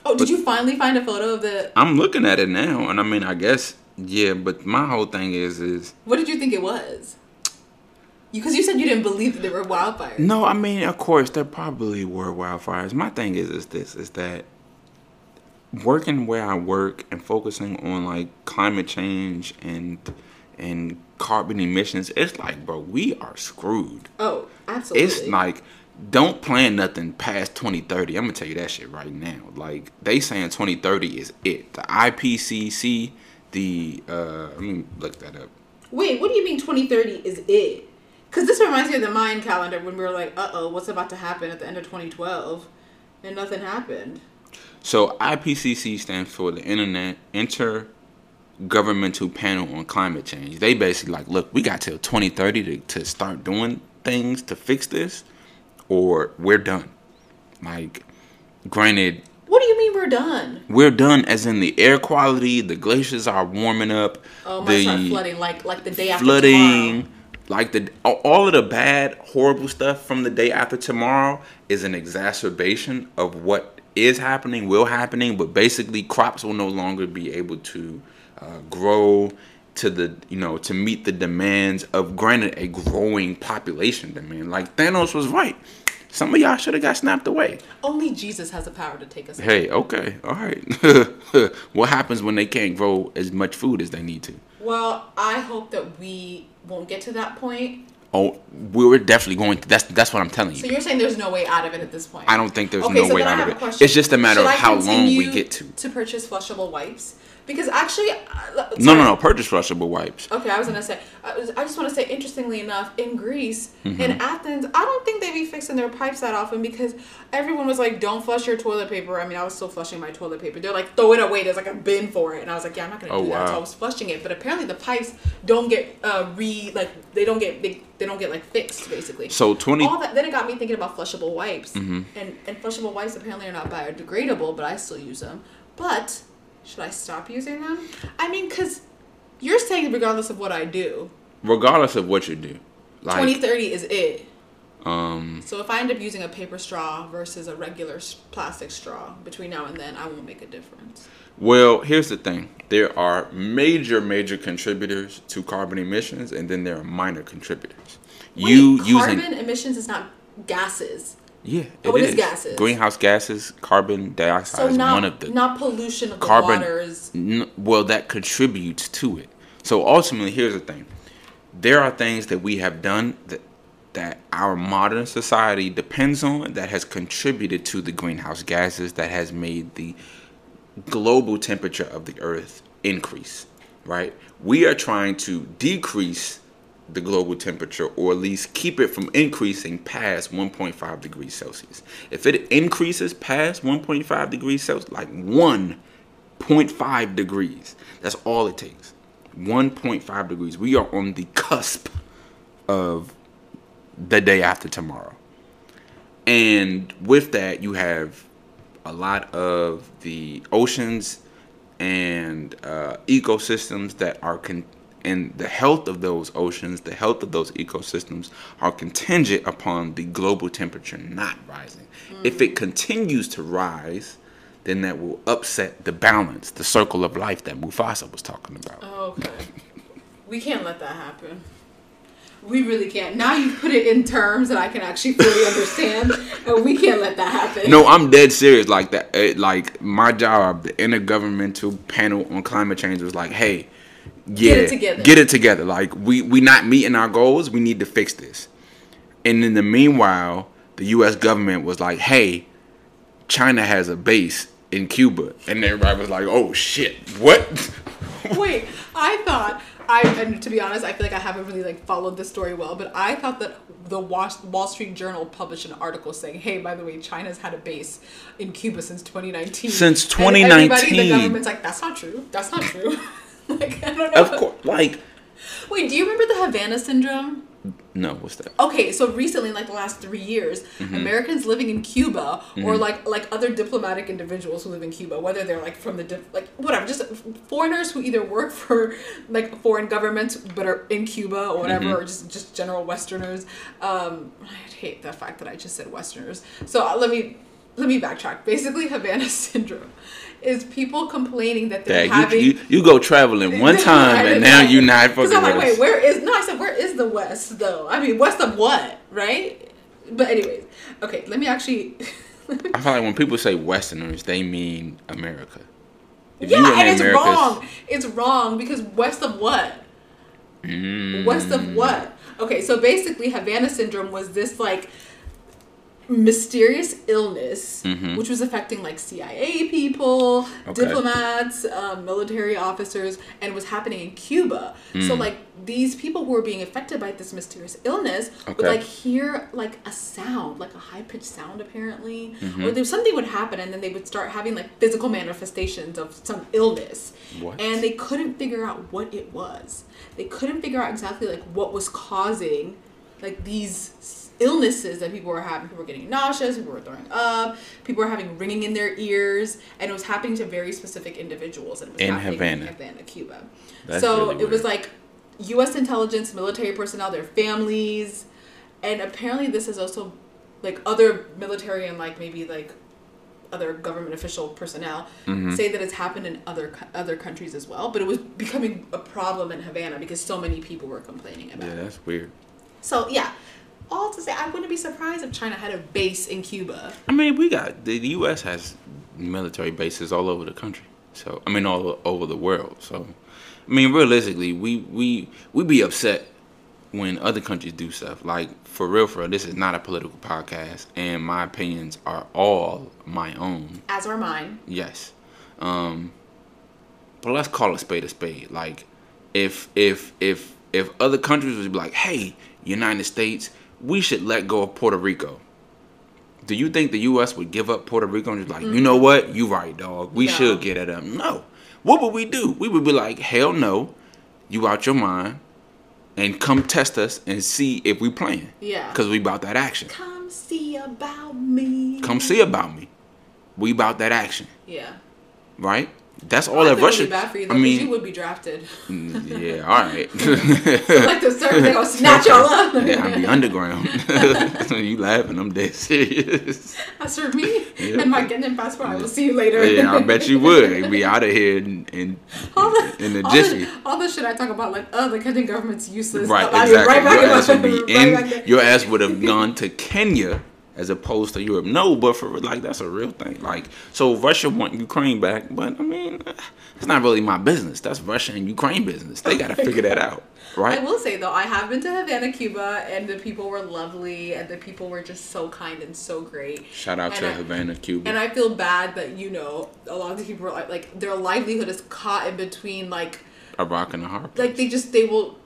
Oh, but did you finally find a photo of the... I'm looking at it now, and I mean, I guess, yeah, but my whole thing is... is what did you think it was? Because you, you said you didn't believe that there were wildfires. No, I mean, of course, there probably were wildfires. My thing is, is this, is that... working where I work and focusing on like climate change and and carbon emissions, it's like, bro, we are screwed. Oh, absolutely. It's like, don't plan nothing past twenty thirty. I'm gonna tell you that shit right now. Like they saying twenty thirty is it. The I P C C, the uh, let me look that up. Wait, what do you mean twenty thirty is it? Because this reminds me of the Mayan calendar when we were like, uh oh, what's about to happen at the end of twenty twelve, and nothing happened. So I P C C stands for the Internet Intergovernmental Panel on Climate Change. They basically like, look, we got till twenty thirty to, to start doing things to fix this, or we're done. Like, granted. What do you mean we're done? We're done, as in the air quality. The glaciers are warming up. Oh, might start flooding like like the day after flooding. Tomorrow. Like the all of the bad, horrible stuff from the day after tomorrow is an exacerbation of what. Is happening, will happening, but basically crops will no longer be able to uh, grow to the, you know, to meet the demands of, granted, a growing population demand. Like Thanos was right. Some of y'all should have got snapped away. Only Jesus has the power to take us away. Hey, okay, all right. What happens when they can't grow as much food as they need to? Well, I hope that we won't get to that point. Oh, we were definitely going to. That's that's what I'm telling you. So you're saying there's no way out of it at this point? I don't think there's okay, no so way out of it. It's just a matter Should of I how long we get to. To purchase flushable wipes? Because actually... Uh, no, no, no. Purchase flushable wipes. Okay, I was going to say... I, was, I just want to say, interestingly enough, in Greece, mm-hmm. in Athens, I don't think they be fixing their pipes that often because everyone was like, don't flush your toilet paper. I mean, I was still flushing my toilet paper. They're like, throw it away. There's like a bin for it. And I was like, yeah, I'm not going to oh, do that. Wow. So I was flushing it. But apparently the pipes don't get uh, re... Like, they don't get... They, they don't get like fixed, basically. So twenty. All that, then it got me thinking about flushable wipes, mm-hmm. and and flushable wipes apparently are not biodegradable, but I still use them. But should I stop using them? I mean, because you're saying regardless of what I do, regardless of what you do, like, twenty thirty is it. Um. So if I end up using a paper straw versus a regular plastic straw between now and then, I won't make a difference. Well, here's the thing. There are major, major contributors to carbon emissions, and then there are minor contributors. Wait, you carbon using, emissions is not gases. Yeah, it oh, it is. Is gases. Greenhouse gases, carbon dioxide so is not, one of the... not pollution of carbon, the waters. N- well, that contributes to it. So ultimately, here's the thing. There are things that we have done that, that our modern society depends on that has contributed to the greenhouse gases, that has made the... global temperature of the earth increase, right? We are trying to decrease the global temperature, or at least keep it from increasing past one point five degrees Celsius. If it increases past one point five degrees Celsius, like one point five degrees, that's all it takes. one point five degrees. We are on the cusp of the day after tomorrow. And with that, you have a lot of the oceans and uh, ecosystems that are con- and the health of those oceans, the health of those ecosystems are contingent upon the global temperature not rising. Mm-hmm. If it continues to rise, then that will upset the balance, the circle of life that Mufasa was talking about. Oh, okay. We can't let that happen. We really can't. Now you put it in terms that I can actually fully understand, and we can't let that happen. No, I'm dead serious. Like that. It, like my job, the Intergovernmental Panel on Climate Change was like, "Hey, yeah, get it together. Get it together. Like we we not meeting our goals. We need to fix this." And in the meanwhile, the U S government was like, "Hey, China has a base in Cuba," and everybody was like, "Oh shit, what?" Wait, I thought. I and to be honest, I feel like I haven't really like followed this story well, but I thought that the Wall Street Journal published an article saying, "Hey, by the way, China's had a base in Cuba since twenty nineteen." Since twenty nineteen, and everybody in the government's like, "That's not true. That's not true." Like, I don't know. Of course, like. Wait, do you remember the Havana Syndrome? No, what's that? Okay, so recently, like the last three years, mm-hmm. Americans living in Cuba mm-hmm. or like like other diplomatic individuals who live in Cuba, whether they're like from the dip, like whatever, just foreigners who either work for like foreign governments but are in Cuba or whatever, mm-hmm. or just, just general Westerners. Um, I hate the fact that I just said Westerners. So uh, let me let me backtrack. Basically, Havana Syndrome is people complaining that they're yeah, having... You, you, you go traveling one time and now you're not fucking with us. I'm like, wait, where is... No, I said, where is the West, though? I mean, West of what, right? But anyways, okay, let me actually... I feel like when people say Westerners, they mean America. If yeah, and it's America's... wrong. It's wrong because West of what? Mm. West of what? Okay, so basically Havana Syndrome was this, like... mysterious illness mm-hmm. which was affecting like C I A people, okay. diplomats, um, military officers, and was happening in Cuba. Mm. So like these people who were being affected by this mysterious illness okay. would like hear like a sound, like a high pitched sound apparently, mm-hmm. or there, something would happen and then they would start having like physical manifestations of some illness. What? And they couldn't figure out what it was. They couldn't figure out exactly like what was causing like these illnesses that people were having. People were getting nauseous, people were throwing up, people were having ringing in their ears, and it was happening to very specific individuals. And it was in Havana. In Havana, Cuba. That's so really it was like U S intelligence, military personnel, their families, and apparently this is also like other military and like maybe like other government official personnel mm-hmm. say that it's happened in other other countries as well, but it was becoming a problem in Havana because so many people were complaining about it. Yeah, that's weird. So, yeah. All to say, I wouldn't be surprised if China had a base in Cuba. I mean, we got... The U S has military bases all over the country. So, I mean, all over the world. So, I mean, realistically, we we we be upset when other countries do stuff. Like, for real, for real, this is not a political podcast. And my opinions are all my own. As are mine. Yes. Um, but let's call a spade a spade. Like, if, if, if, if other countries would be like, hey, United States... we should let go of Puerto Rico. Do you think the U S would give up Puerto Rico and just like, mm-hmm. you know what? You right, dog. We yeah. should get it up. No. What would we do? We would be like, hell no. You out your mind. And come test us and see if we playing. Yeah. Because we about that action. Come see about me. Come see about me. We about that action. Yeah. Right? That's all I that Russia. Would be bad for you, though, I mean, you would be drafted. Yeah, all right. Like the servers, they're gonna snatch y'all up. Yeah, I'd be underground. You laughing? I'm dead serious. As for me yeah. and my Kenyan passport, I will see you later. Yeah, I bet you would. They'd be out of here in in, all the, in a all jiffy. The, all the shit I talk about, like, oh, the Kenyan government's useless. Right, exactly. Right back your, ass back in, right back your ass would have gone to Kenya as opposed to Europe. No, but for like that's a real thing. Like, so Russia want Ukraine back, but I mean, it's not really my business. That's Russia and Ukraine business. They gotta figure that out, right? I will say though, I have been to Havana, Cuba, and the people were lovely, and the people were just so kind and so great. Shout out and to I, Havana, Cuba. And I feel bad that you know a lot of the people are like, like their livelihood is caught in between like a rock and a hard place. Like they just they will.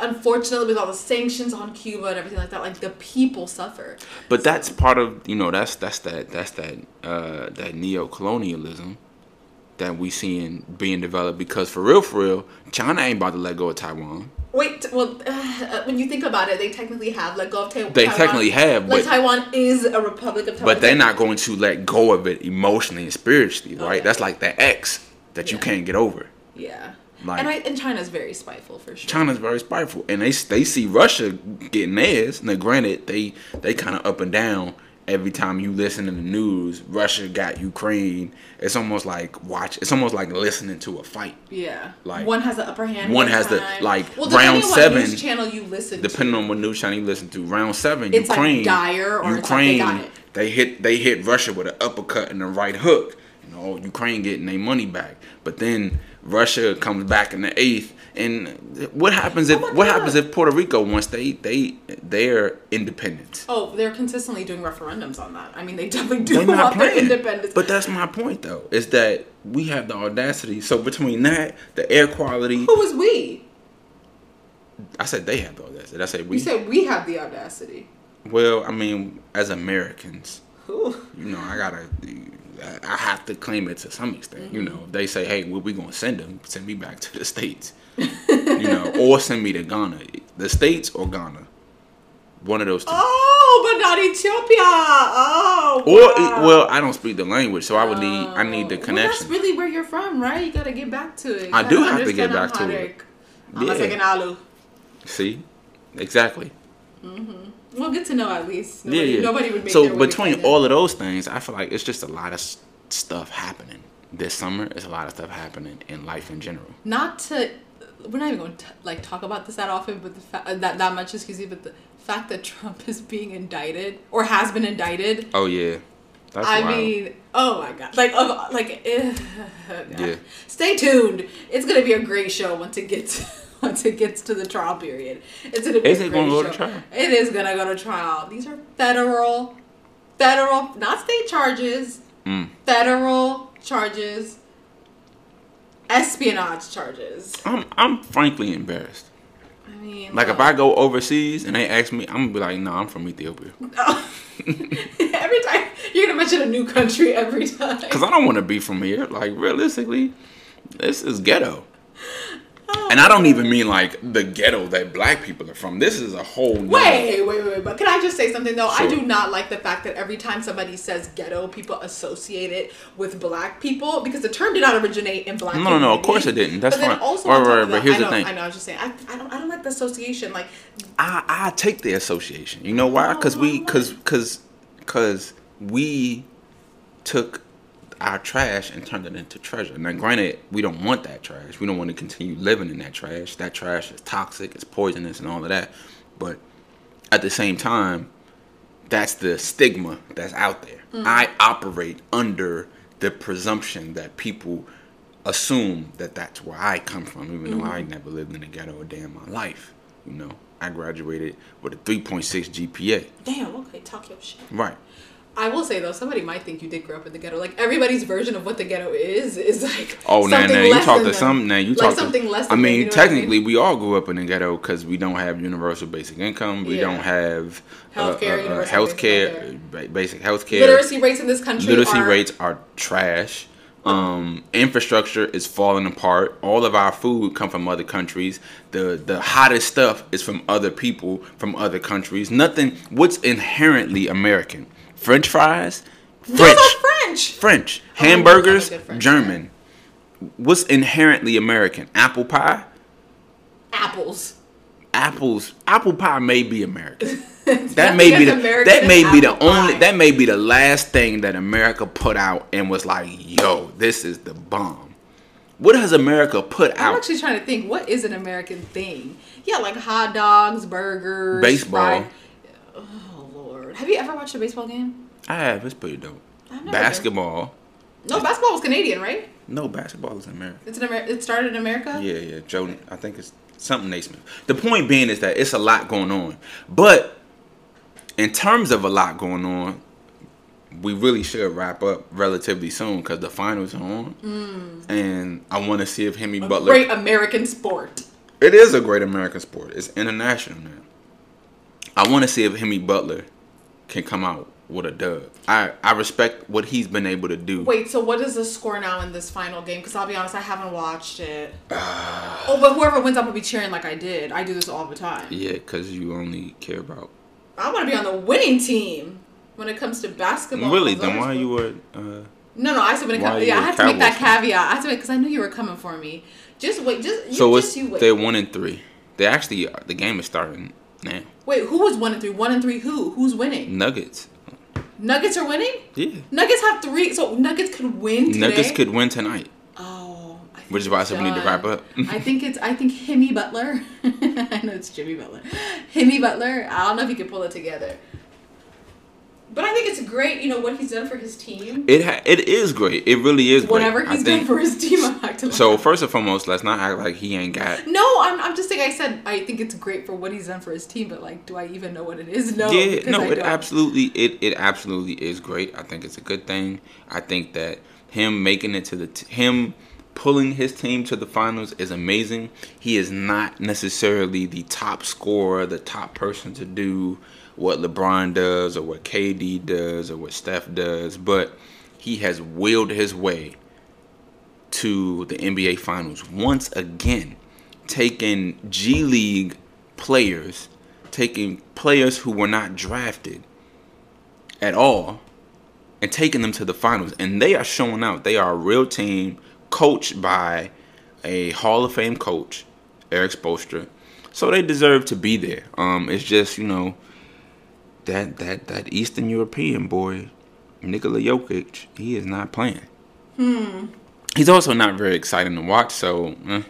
Unfortunately, with all the sanctions on Cuba and everything like that, like the people suffer. But so. That's part of you know that's that's that that's that uh, that neo-colonialism that we seeing being developed because for real, for real, China ain't about to let go of Taiwan. Wait, well, uh, when you think about it, they technically have let go of Taiwan. They technically have, but... Like, Taiwan is a republic of Taiwan. But they're not going to let go of it emotionally and spiritually, right? Okay. That's like that ex that yeah. you can't get over. Yeah. Like, and I, and China's very spiteful for sure. China's very spiteful, and they they see Russia getting theirs. Now, granted, they they kind of up and down every time you listen to the news. Russia got Ukraine. It's almost like watch. It's almost like listening to a fight. Yeah, like one has the upper hand. One has the like well, round seven. Depending on what news channel you listen to. Depending on what news channel you listen to, round seven. It's Ukraine, like dire or Ukraine. It's like they, got it. they hit they hit Russia with an uppercut and a right hook. You know, Ukraine getting their money back, but then. Russia comes back in the eighth, and what happens if oh what happens if Puerto Rico wants they they their independence? Oh, they're consistently doing referendums on that. I mean, they definitely do want their independence. But that's my point, though, is that we have the audacity. So between that, the air quality. Who is we? I said they have the audacity. I said we. You said we have the audacity. Well, I mean, as Americans, Ooh. you know, I gotta. I have to claim it to some extent, mm-hmm. you know. If they say, "Hey, what we gonna send them? Send me back to the States, you know, or send me to Ghana, the States or Ghana, one of those two." Oh, but not Ethiopia. Oh, or wow. it, well, I don't speak the language, so I would need I need the connection. Well, that's really where you're from, right? You gotta get back to it. You I do have to get back to it. Unless I can alu. See, exactly. Mm-hmm. Well, good to know at least. Nobody, yeah, yeah. Nobody would make so between all of those things, I feel like it's just a lot of stuff happening this summer. It's a lot of stuff happening in life in general. Not to, we're not even going to like talk about this that often, but the fa- that that much, excuse me. But the fact that Trump is being indicted or has been indicted. Oh yeah, that's I wild. mean, oh my god, like uh, like uh, yeah. Stay tuned. It's gonna be a great show once it gets. Once it gets to the trial period, it's gonna be. Is it gonna go to trial? It is gonna go to trial. These are federal, federal, not state charges. Mm. Federal charges, espionage charges. I'm, I'm frankly embarrassed. I mean, like no. if I go overseas and they ask me, I'm gonna be like, "No, nah, I'm from Ethiopia." Oh. Every time you're gonna mention a new country every time. Because I don't want to be from here. Like realistically, this is ghetto. And I don't even mean like the ghetto that black people are from. This is a whole nother. Wait, wait, wait, wait. But can I just say something though? Sure. I do not like the fact that every time somebody says ghetto, people associate it with black people because the term did not originate in black people. No, no, no. Of course it didn't. That's fine. Also, right, right, but here's I know, the thing. I know. I was just saying. I, I don't. I don't like the association. Like, I, I take the association. You know why? Because we, because, because, because we took. Our trash and turned it into treasure. Now, granted, we don't want that trash. We don't want to continue living in that trash. That trash is toxic, it's poisonous, and all of that. But at the same time, that's the stigma that's out there. Mm. I operate under the presumption that people assume that that's where I come from, even mm-hmm. though I never lived in a ghetto a day in my life. You know, I graduated with a three point six G P A. Damn, okay, talk your shit. Right. I will say though, somebody might think you did grow up in the ghetto. Like everybody's version of what the ghetto is is like oh, something now, now, less you talk than to some, now you talk like something to, less. Than I mean, them, you know technically, I mean? We all grew up in the ghetto because we don't have universal basic income. We yeah. don't have healthcare, uh, uh, uh, healthcare, basic, basic healthcare. Literacy rates in this country. Literacy are, rates are trash. Um, infrastructure is falling apart. All of our food come from other countries. The the hottest stuff is from other people from other countries. Nothing. What's inherently American? French fries, French, French, French hamburgers, French German. Fry. What's inherently American? Apple pie. Apples. Apples. Apple pie may be American. that may be the. American that may be the only. Pie. That may be the last thing that America put out and was like, "Yo, this is the bomb." What has America put I'm out? I'm actually trying to think. What is an American thing? Yeah, like hot dogs, burgers, baseball. Fried. Have Have you ever watched a baseball game? I have. It's pretty dope. I've never basketball. Did. No, basketball was Canadian, right? No, basketball is in America. It's in America. It started in America. Yeah, yeah. Joe, I think it's something Naismith. The point being is that it's a lot going on, but in terms of a lot going on, we really should wrap up relatively soon because the finals are on, mm. and I want to see if Hemi a Butler. Great American sport. It is a great American sport. It's international now. I want to see if Hemi Butler can come out with a dub. I, I respect what he's been able to do. Wait, so what is the score now in this final game? Because I'll be honest, I haven't watched it. Uh, oh, but whoever wins, I'm going to be cheering like I did. I do this all the time. Yeah, because you only care about... I want to be on the winning team when it comes to basketball. Really? Then why you were... Uh, no, no, I said when it comes... Yeah, I had to make that caveat. I had to make... Because I knew you were coming for me. Just wait. Just, so you, it's, just you wait. They're one and three. They actually... The game is starting now. Wait, who was one and three? One and three who? Who's winning? Nuggets. Nuggets are winning? Yeah. Nuggets have three... So Nuggets could win today? Nuggets could win tonight. Oh. I think Which is why I said we need to wrap up. I think it's... I think Hemi Butler... I know it's Jimmy Butler. Hemi Butler. I don't know if he can pull it together. But I think it's great, you know, what he's done for his team. It ha- it is great. It really is Whatever great. Whatever he's done for his team, I have to like So, first and foremost, let's not act like he ain't got... No, I'm I'm just saying, I said, I think it's great for what he's done for his team, but, like, do I even know what it is? No. Yeah, no, I it don't. absolutely it, it absolutely is great. I think it's a good thing. I think that him making it to the... T- him pulling his team to the finals is amazing. He is not necessarily the top scorer, the top person to do... what LeBron does or what K D does or what Steph does, but he has willed his way to the N B A Finals once again, taking G League players, taking players who were not drafted at all, and taking them to the finals. And they are showing out. They are a real team coached by a Hall of Fame coach, Eric Spoelstra. So they deserve to be there. Um, it's just, you know, That, that that Eastern European boy, Nikola Jokic, he is not playing. Hmm. He's also not very exciting to watch, so eh,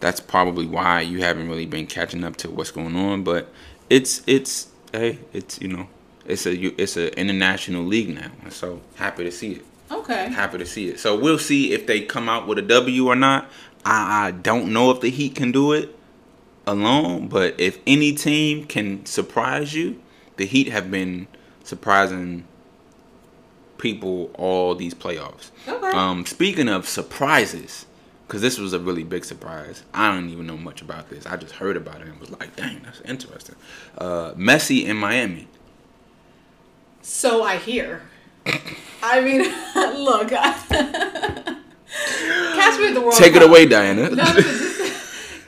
that's probably why you haven't really been catching up to what's going on. But it's it's hey, it's you know, it's a it's an international league now, so happy to see it. Okay. Happy to see it. So we'll see if they come out with a W or not. I, I don't know if the Heat can do it alone, but if any team can surprise you. The Heat have been surprising people all these playoffs. Okay. Um, speaking of surprises, because this was a really big surprise. I don't even know much about this. I just heard about it and was like, dang, that's interesting. Uh, Messi in Miami. So I hear. I mean, look. Catch me at the World Take Cup. Take it away, Diana. No,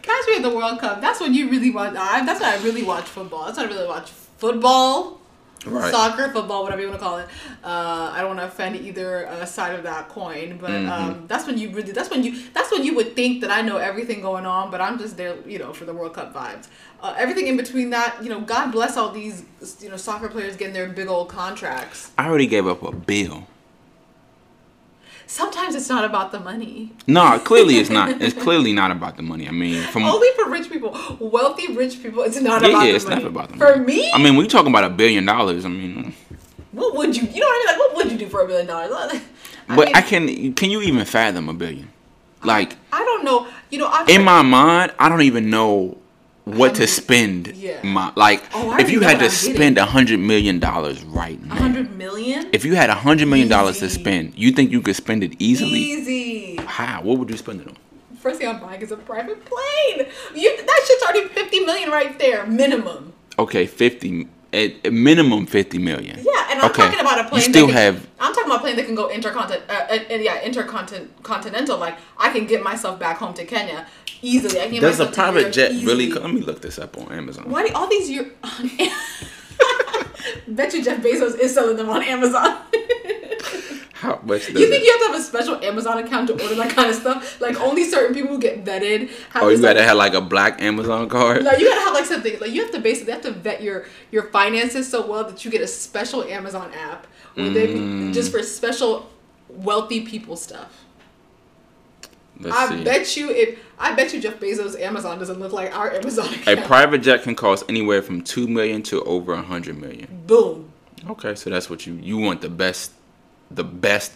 catch me at the World Cup. That's when you really watch. I, that's when I really watch football. That's when I really watch football. Football, right. Soccer, football, whatever you want to call it. Uh, I don't want to offend either uh, side of that coin, but mm-hmm. um, that's when you really, that's when you, that's when you would think that I know everything going on, but I'm just there, you know, for the World Cup vibes. Uh, everything in between that, you know, God bless all these, you know, soccer players getting their big old contracts. I already gave up a bill. Sometimes it's not about the money. No, clearly it's not. It's clearly not about the money. I mean, from only for rich people, wealthy rich people. It's not yeah, about yeah, the it's money. Not about the money. For me, I mean, we talking about a billion dollars. I mean, what would you? You know what I mean? Like, what would you do for a billion dollars? I but mean, I can. Can you even fathom a billion? Like, I don't know. You know, I've in my mind, I don't even know what I mean, to spend. Yeah. My like, oh, if you had to I'm spend a hundred million dollars right now, a hundred million. If you had a hundred million dollars to spend, you think you could spend it easily? Easy. How? What would you spend it on? First thing I'm buying is a private plane. You, that shit's already fifty million right there, minimum. Okay, fifty. At minimum fifty million. Yeah, and I'm okay. talking about a plane. You still that can, have. I'm talking about a plane that can go intercontinent. Uh, and yeah, intercontinental. Like I can get myself back home to Kenya. Easily, I can Does a private jet easily. really? Let me look this up on Amazon. Why do all these? Euro- Bet you Jeff Bezos is selling them on Amazon. How much? You think it? you have to have a special Amazon account to order that kind of stuff? Like only certain people who get vetted. Have oh, you gotta have like a black Amazon card. No, like, you gotta have like something. Like you have to basically have to vet your your finances so well that you get a special Amazon app where mm. they just for special wealthy people stuff. Let's I see. bet you if I bet you Jeff Bezos' Amazon doesn't look like our Amazon account. A private jet can cost anywhere from two million to over a hundred million. Boom. Okay, so that's what you you want, the best, the best.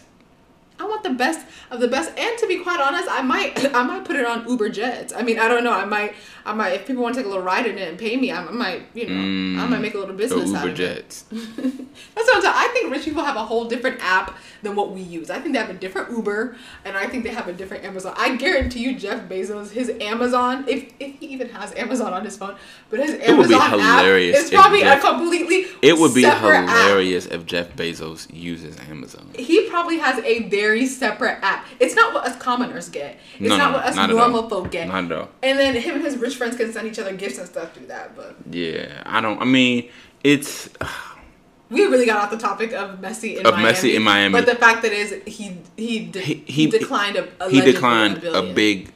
I want the best of the best, and to be quite honest, I might I might put it on Uber Jets. I mean, I don't know. I might I might if people want to take a little ride in it and pay me, I might you know mm, I might make a little business Uber out of Jets. it. Uber Jets. That's what I'm saying. I think rich people have a whole different app than what we use. I think they have a different Uber, and I think they have a different Amazon. I guarantee you, Jeff Bezos, his Amazon, if if he even has Amazon on his phone, but his Amazon app is probably Jeff, a completely it would be hilarious app. If Jeff Bezos uses Amazon. He probably has a very separate app. It's not what us commoners get. It's no, not no, what us not normal folk get. Not at all. And then him and his rich friends can send each other gifts and stuff through that. But yeah, I don't. I mean, it's. We really got off the topic of Messi in of Miami. Of Messi in Miami. But the fact that is, he he de- he, he declined a, a he declined a, a big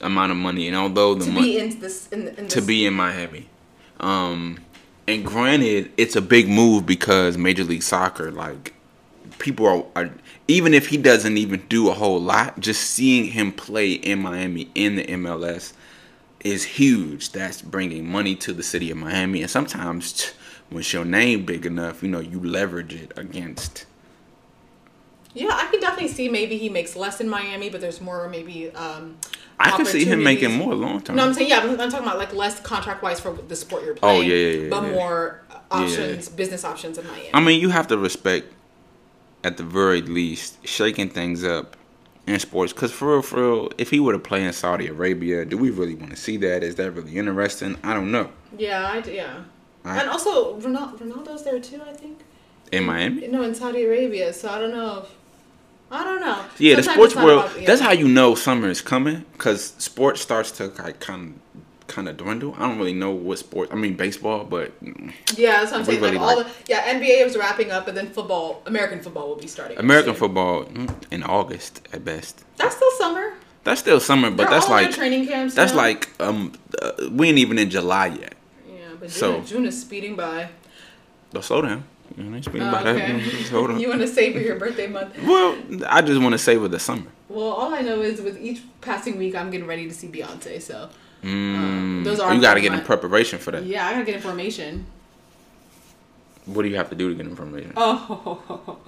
amount of money, and although the to money be in this, in, in this to be in Miami, um, and granted, it's a big move because Major League Soccer, like, people are, are even if he doesn't even do a whole lot, just seeing him play in Miami in the M L S is huge. That's bringing money to the city of Miami. And sometimes when your name big enough, you know, you leverage it against. Yeah, I can definitely see maybe he makes less in Miami, but there's more maybe um, I can see him making more long term. No, I'm saying, yeah, I'm, I'm talking about like less contract-wise for the sport you're playing. Oh, yeah, yeah, yeah. But yeah. more options, yeah. business options in Miami. I mean, you have to respect, at the very least, shaking things up in sports. Because for real, for real, if he were to play in Saudi Arabia, do we really want to see that? Is that really interesting? I don't know. Yeah, I do, yeah. I, and also, Ronaldo's there too, I think. In Miami? No, in Saudi Arabia. So I don't know. If, I don't know. Yeah, Sometimes the sports world, about, yeah. that's how you know summer is coming. Because sports starts to like, kind of... kind of dwindle. I don't really know what sport. I mean, baseball, but yeah, that's what I'm saying. Really like all like, the, yeah, N B A was wrapping up, and then football, American football will be starting. American football in August at best. That's still summer. That's still summer, but They're that's all like training camps. That's now. like um, uh, we ain't even in July yet. Yeah, but June, so, June is speeding by. Don't slow down. You know, speeding oh, by okay. that. Hold on. You want to savor your birthday month? Well, I just want to savor the summer. Well, all I know is with each passing week, I'm getting ready to see Beyonce. So. Mm. Um, those are you gotta get in preparation for that. Yeah, I gotta get in formation. What do you have to do to get in formation? Oh,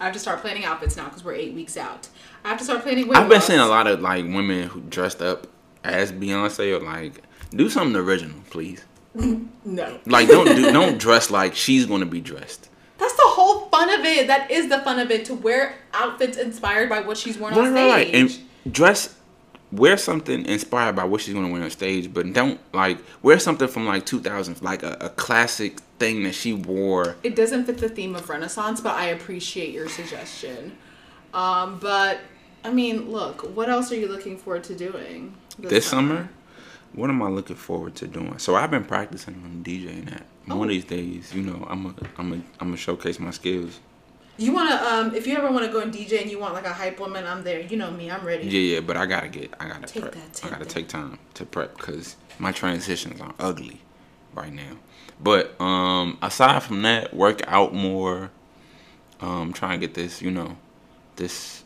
I have to start planning outfits now because we're eight weeks out. I have to start planning. I've been seeing a lot of like women who dressed up as Beyonce or like do something original, please. No, like don't do, don't dress like she's gonna be dressed. That's the whole fun of it. That is the fun of it, to wear outfits inspired by what she's worn right, on stage. Right, right, and dress. Wear something inspired by what she's going to wear on stage, but don't, like, wear something from, like, two thousands, like a, a classic thing that she wore. It doesn't fit the theme of Renaissance, but I appreciate your suggestion. Um, but, I mean, look, what else are you looking forward to doing? This, this summer? summer? What am I looking forward to doing? So, I've been practicing on DJing at. Oh. One of these days, you know, I'm going I'm to I'm to showcase my skills. You want to, um, if you ever want to go and D J and you want like a hype woman, I'm there. You know me, I'm ready. Yeah, yeah, but I gotta get, I gotta take prep. That, take I gotta that. take time to prep because my transitions are ugly right now. But um, aside from that, work out more. Um, try and get this, you know, this.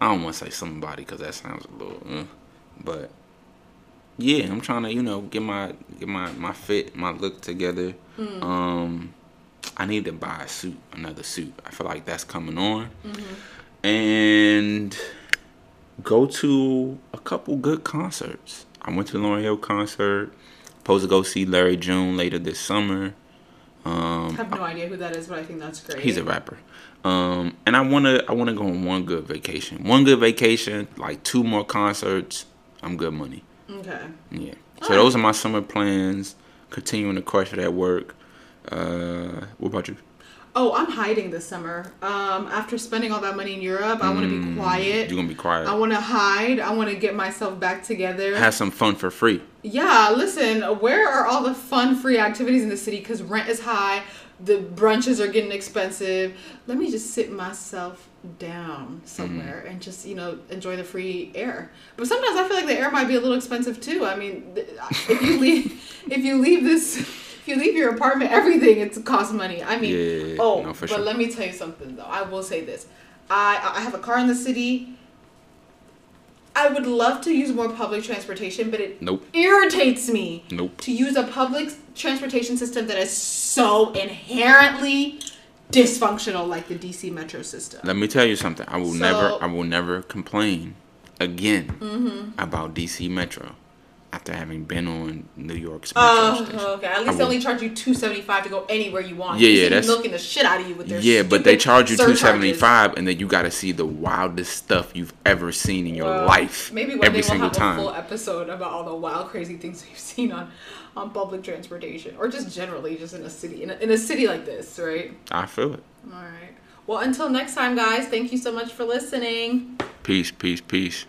I don't want to say somebody because that sounds a little, uh, but yeah, I'm trying to, you know, get my get my my fit, my look together. Mm. Um. I need to buy a suit, another suit. I feel like that's coming on. Mm-hmm. And go to a couple good concerts. I went to the Lauryn Hill concert. Supposed to go see Larry June later this summer. Um, I have no I, idea who that is, but I think that's great. He's a rapper. Um, and I wanna, I wanna go on one good vacation. One good vacation, like two more concerts. I'm good money. Okay. Yeah. All so right. Those are my summer plans. Continuing to crush it at work. Uh, what about you? Oh, I'm hiding this summer. Um, after spending all that money in Europe, I mm, want to be quiet. You're going to be quiet. I want to hide. I want to get myself back together. Have some fun for free. Yeah, listen, where are all the fun free activities in the city? Because rent is high. The brunches are getting expensive. Let me just sit myself down somewhere mm-hmm. and just, you know, enjoy the free air. But sometimes I feel like the air might be a little expensive too. I mean, if you leave, if you leave this... you leave your apartment, everything, it costs money. I mean, yeah, oh, no, for sure. But let me tell you something, though. I will say this. I I have a car in the city. I would love to use more public transportation, but it nope. irritates me nope. to use a public transportation system that is so inherently dysfunctional, like the D C metro system. Let me tell you something. I will so, never, I will never complain again mm-hmm. about D C metro after having been on New York's metro uh, station. Okay. At least I they will, only charge you two seventy five to go anywhere you want. Yeah, yeah, that's milking the shit out of you with their yeah, but they charge you two seventy five, and then you got to see the wildest stuff you've ever seen in your well, life. Maybe one every day we'll have time. a full episode about all the wild, crazy things we've seen on. on public transportation, or just generally just in a city in a, in a city like this, right? I feel it. All right, well, until next time, guys, thank you so much for listening. Peace peace peace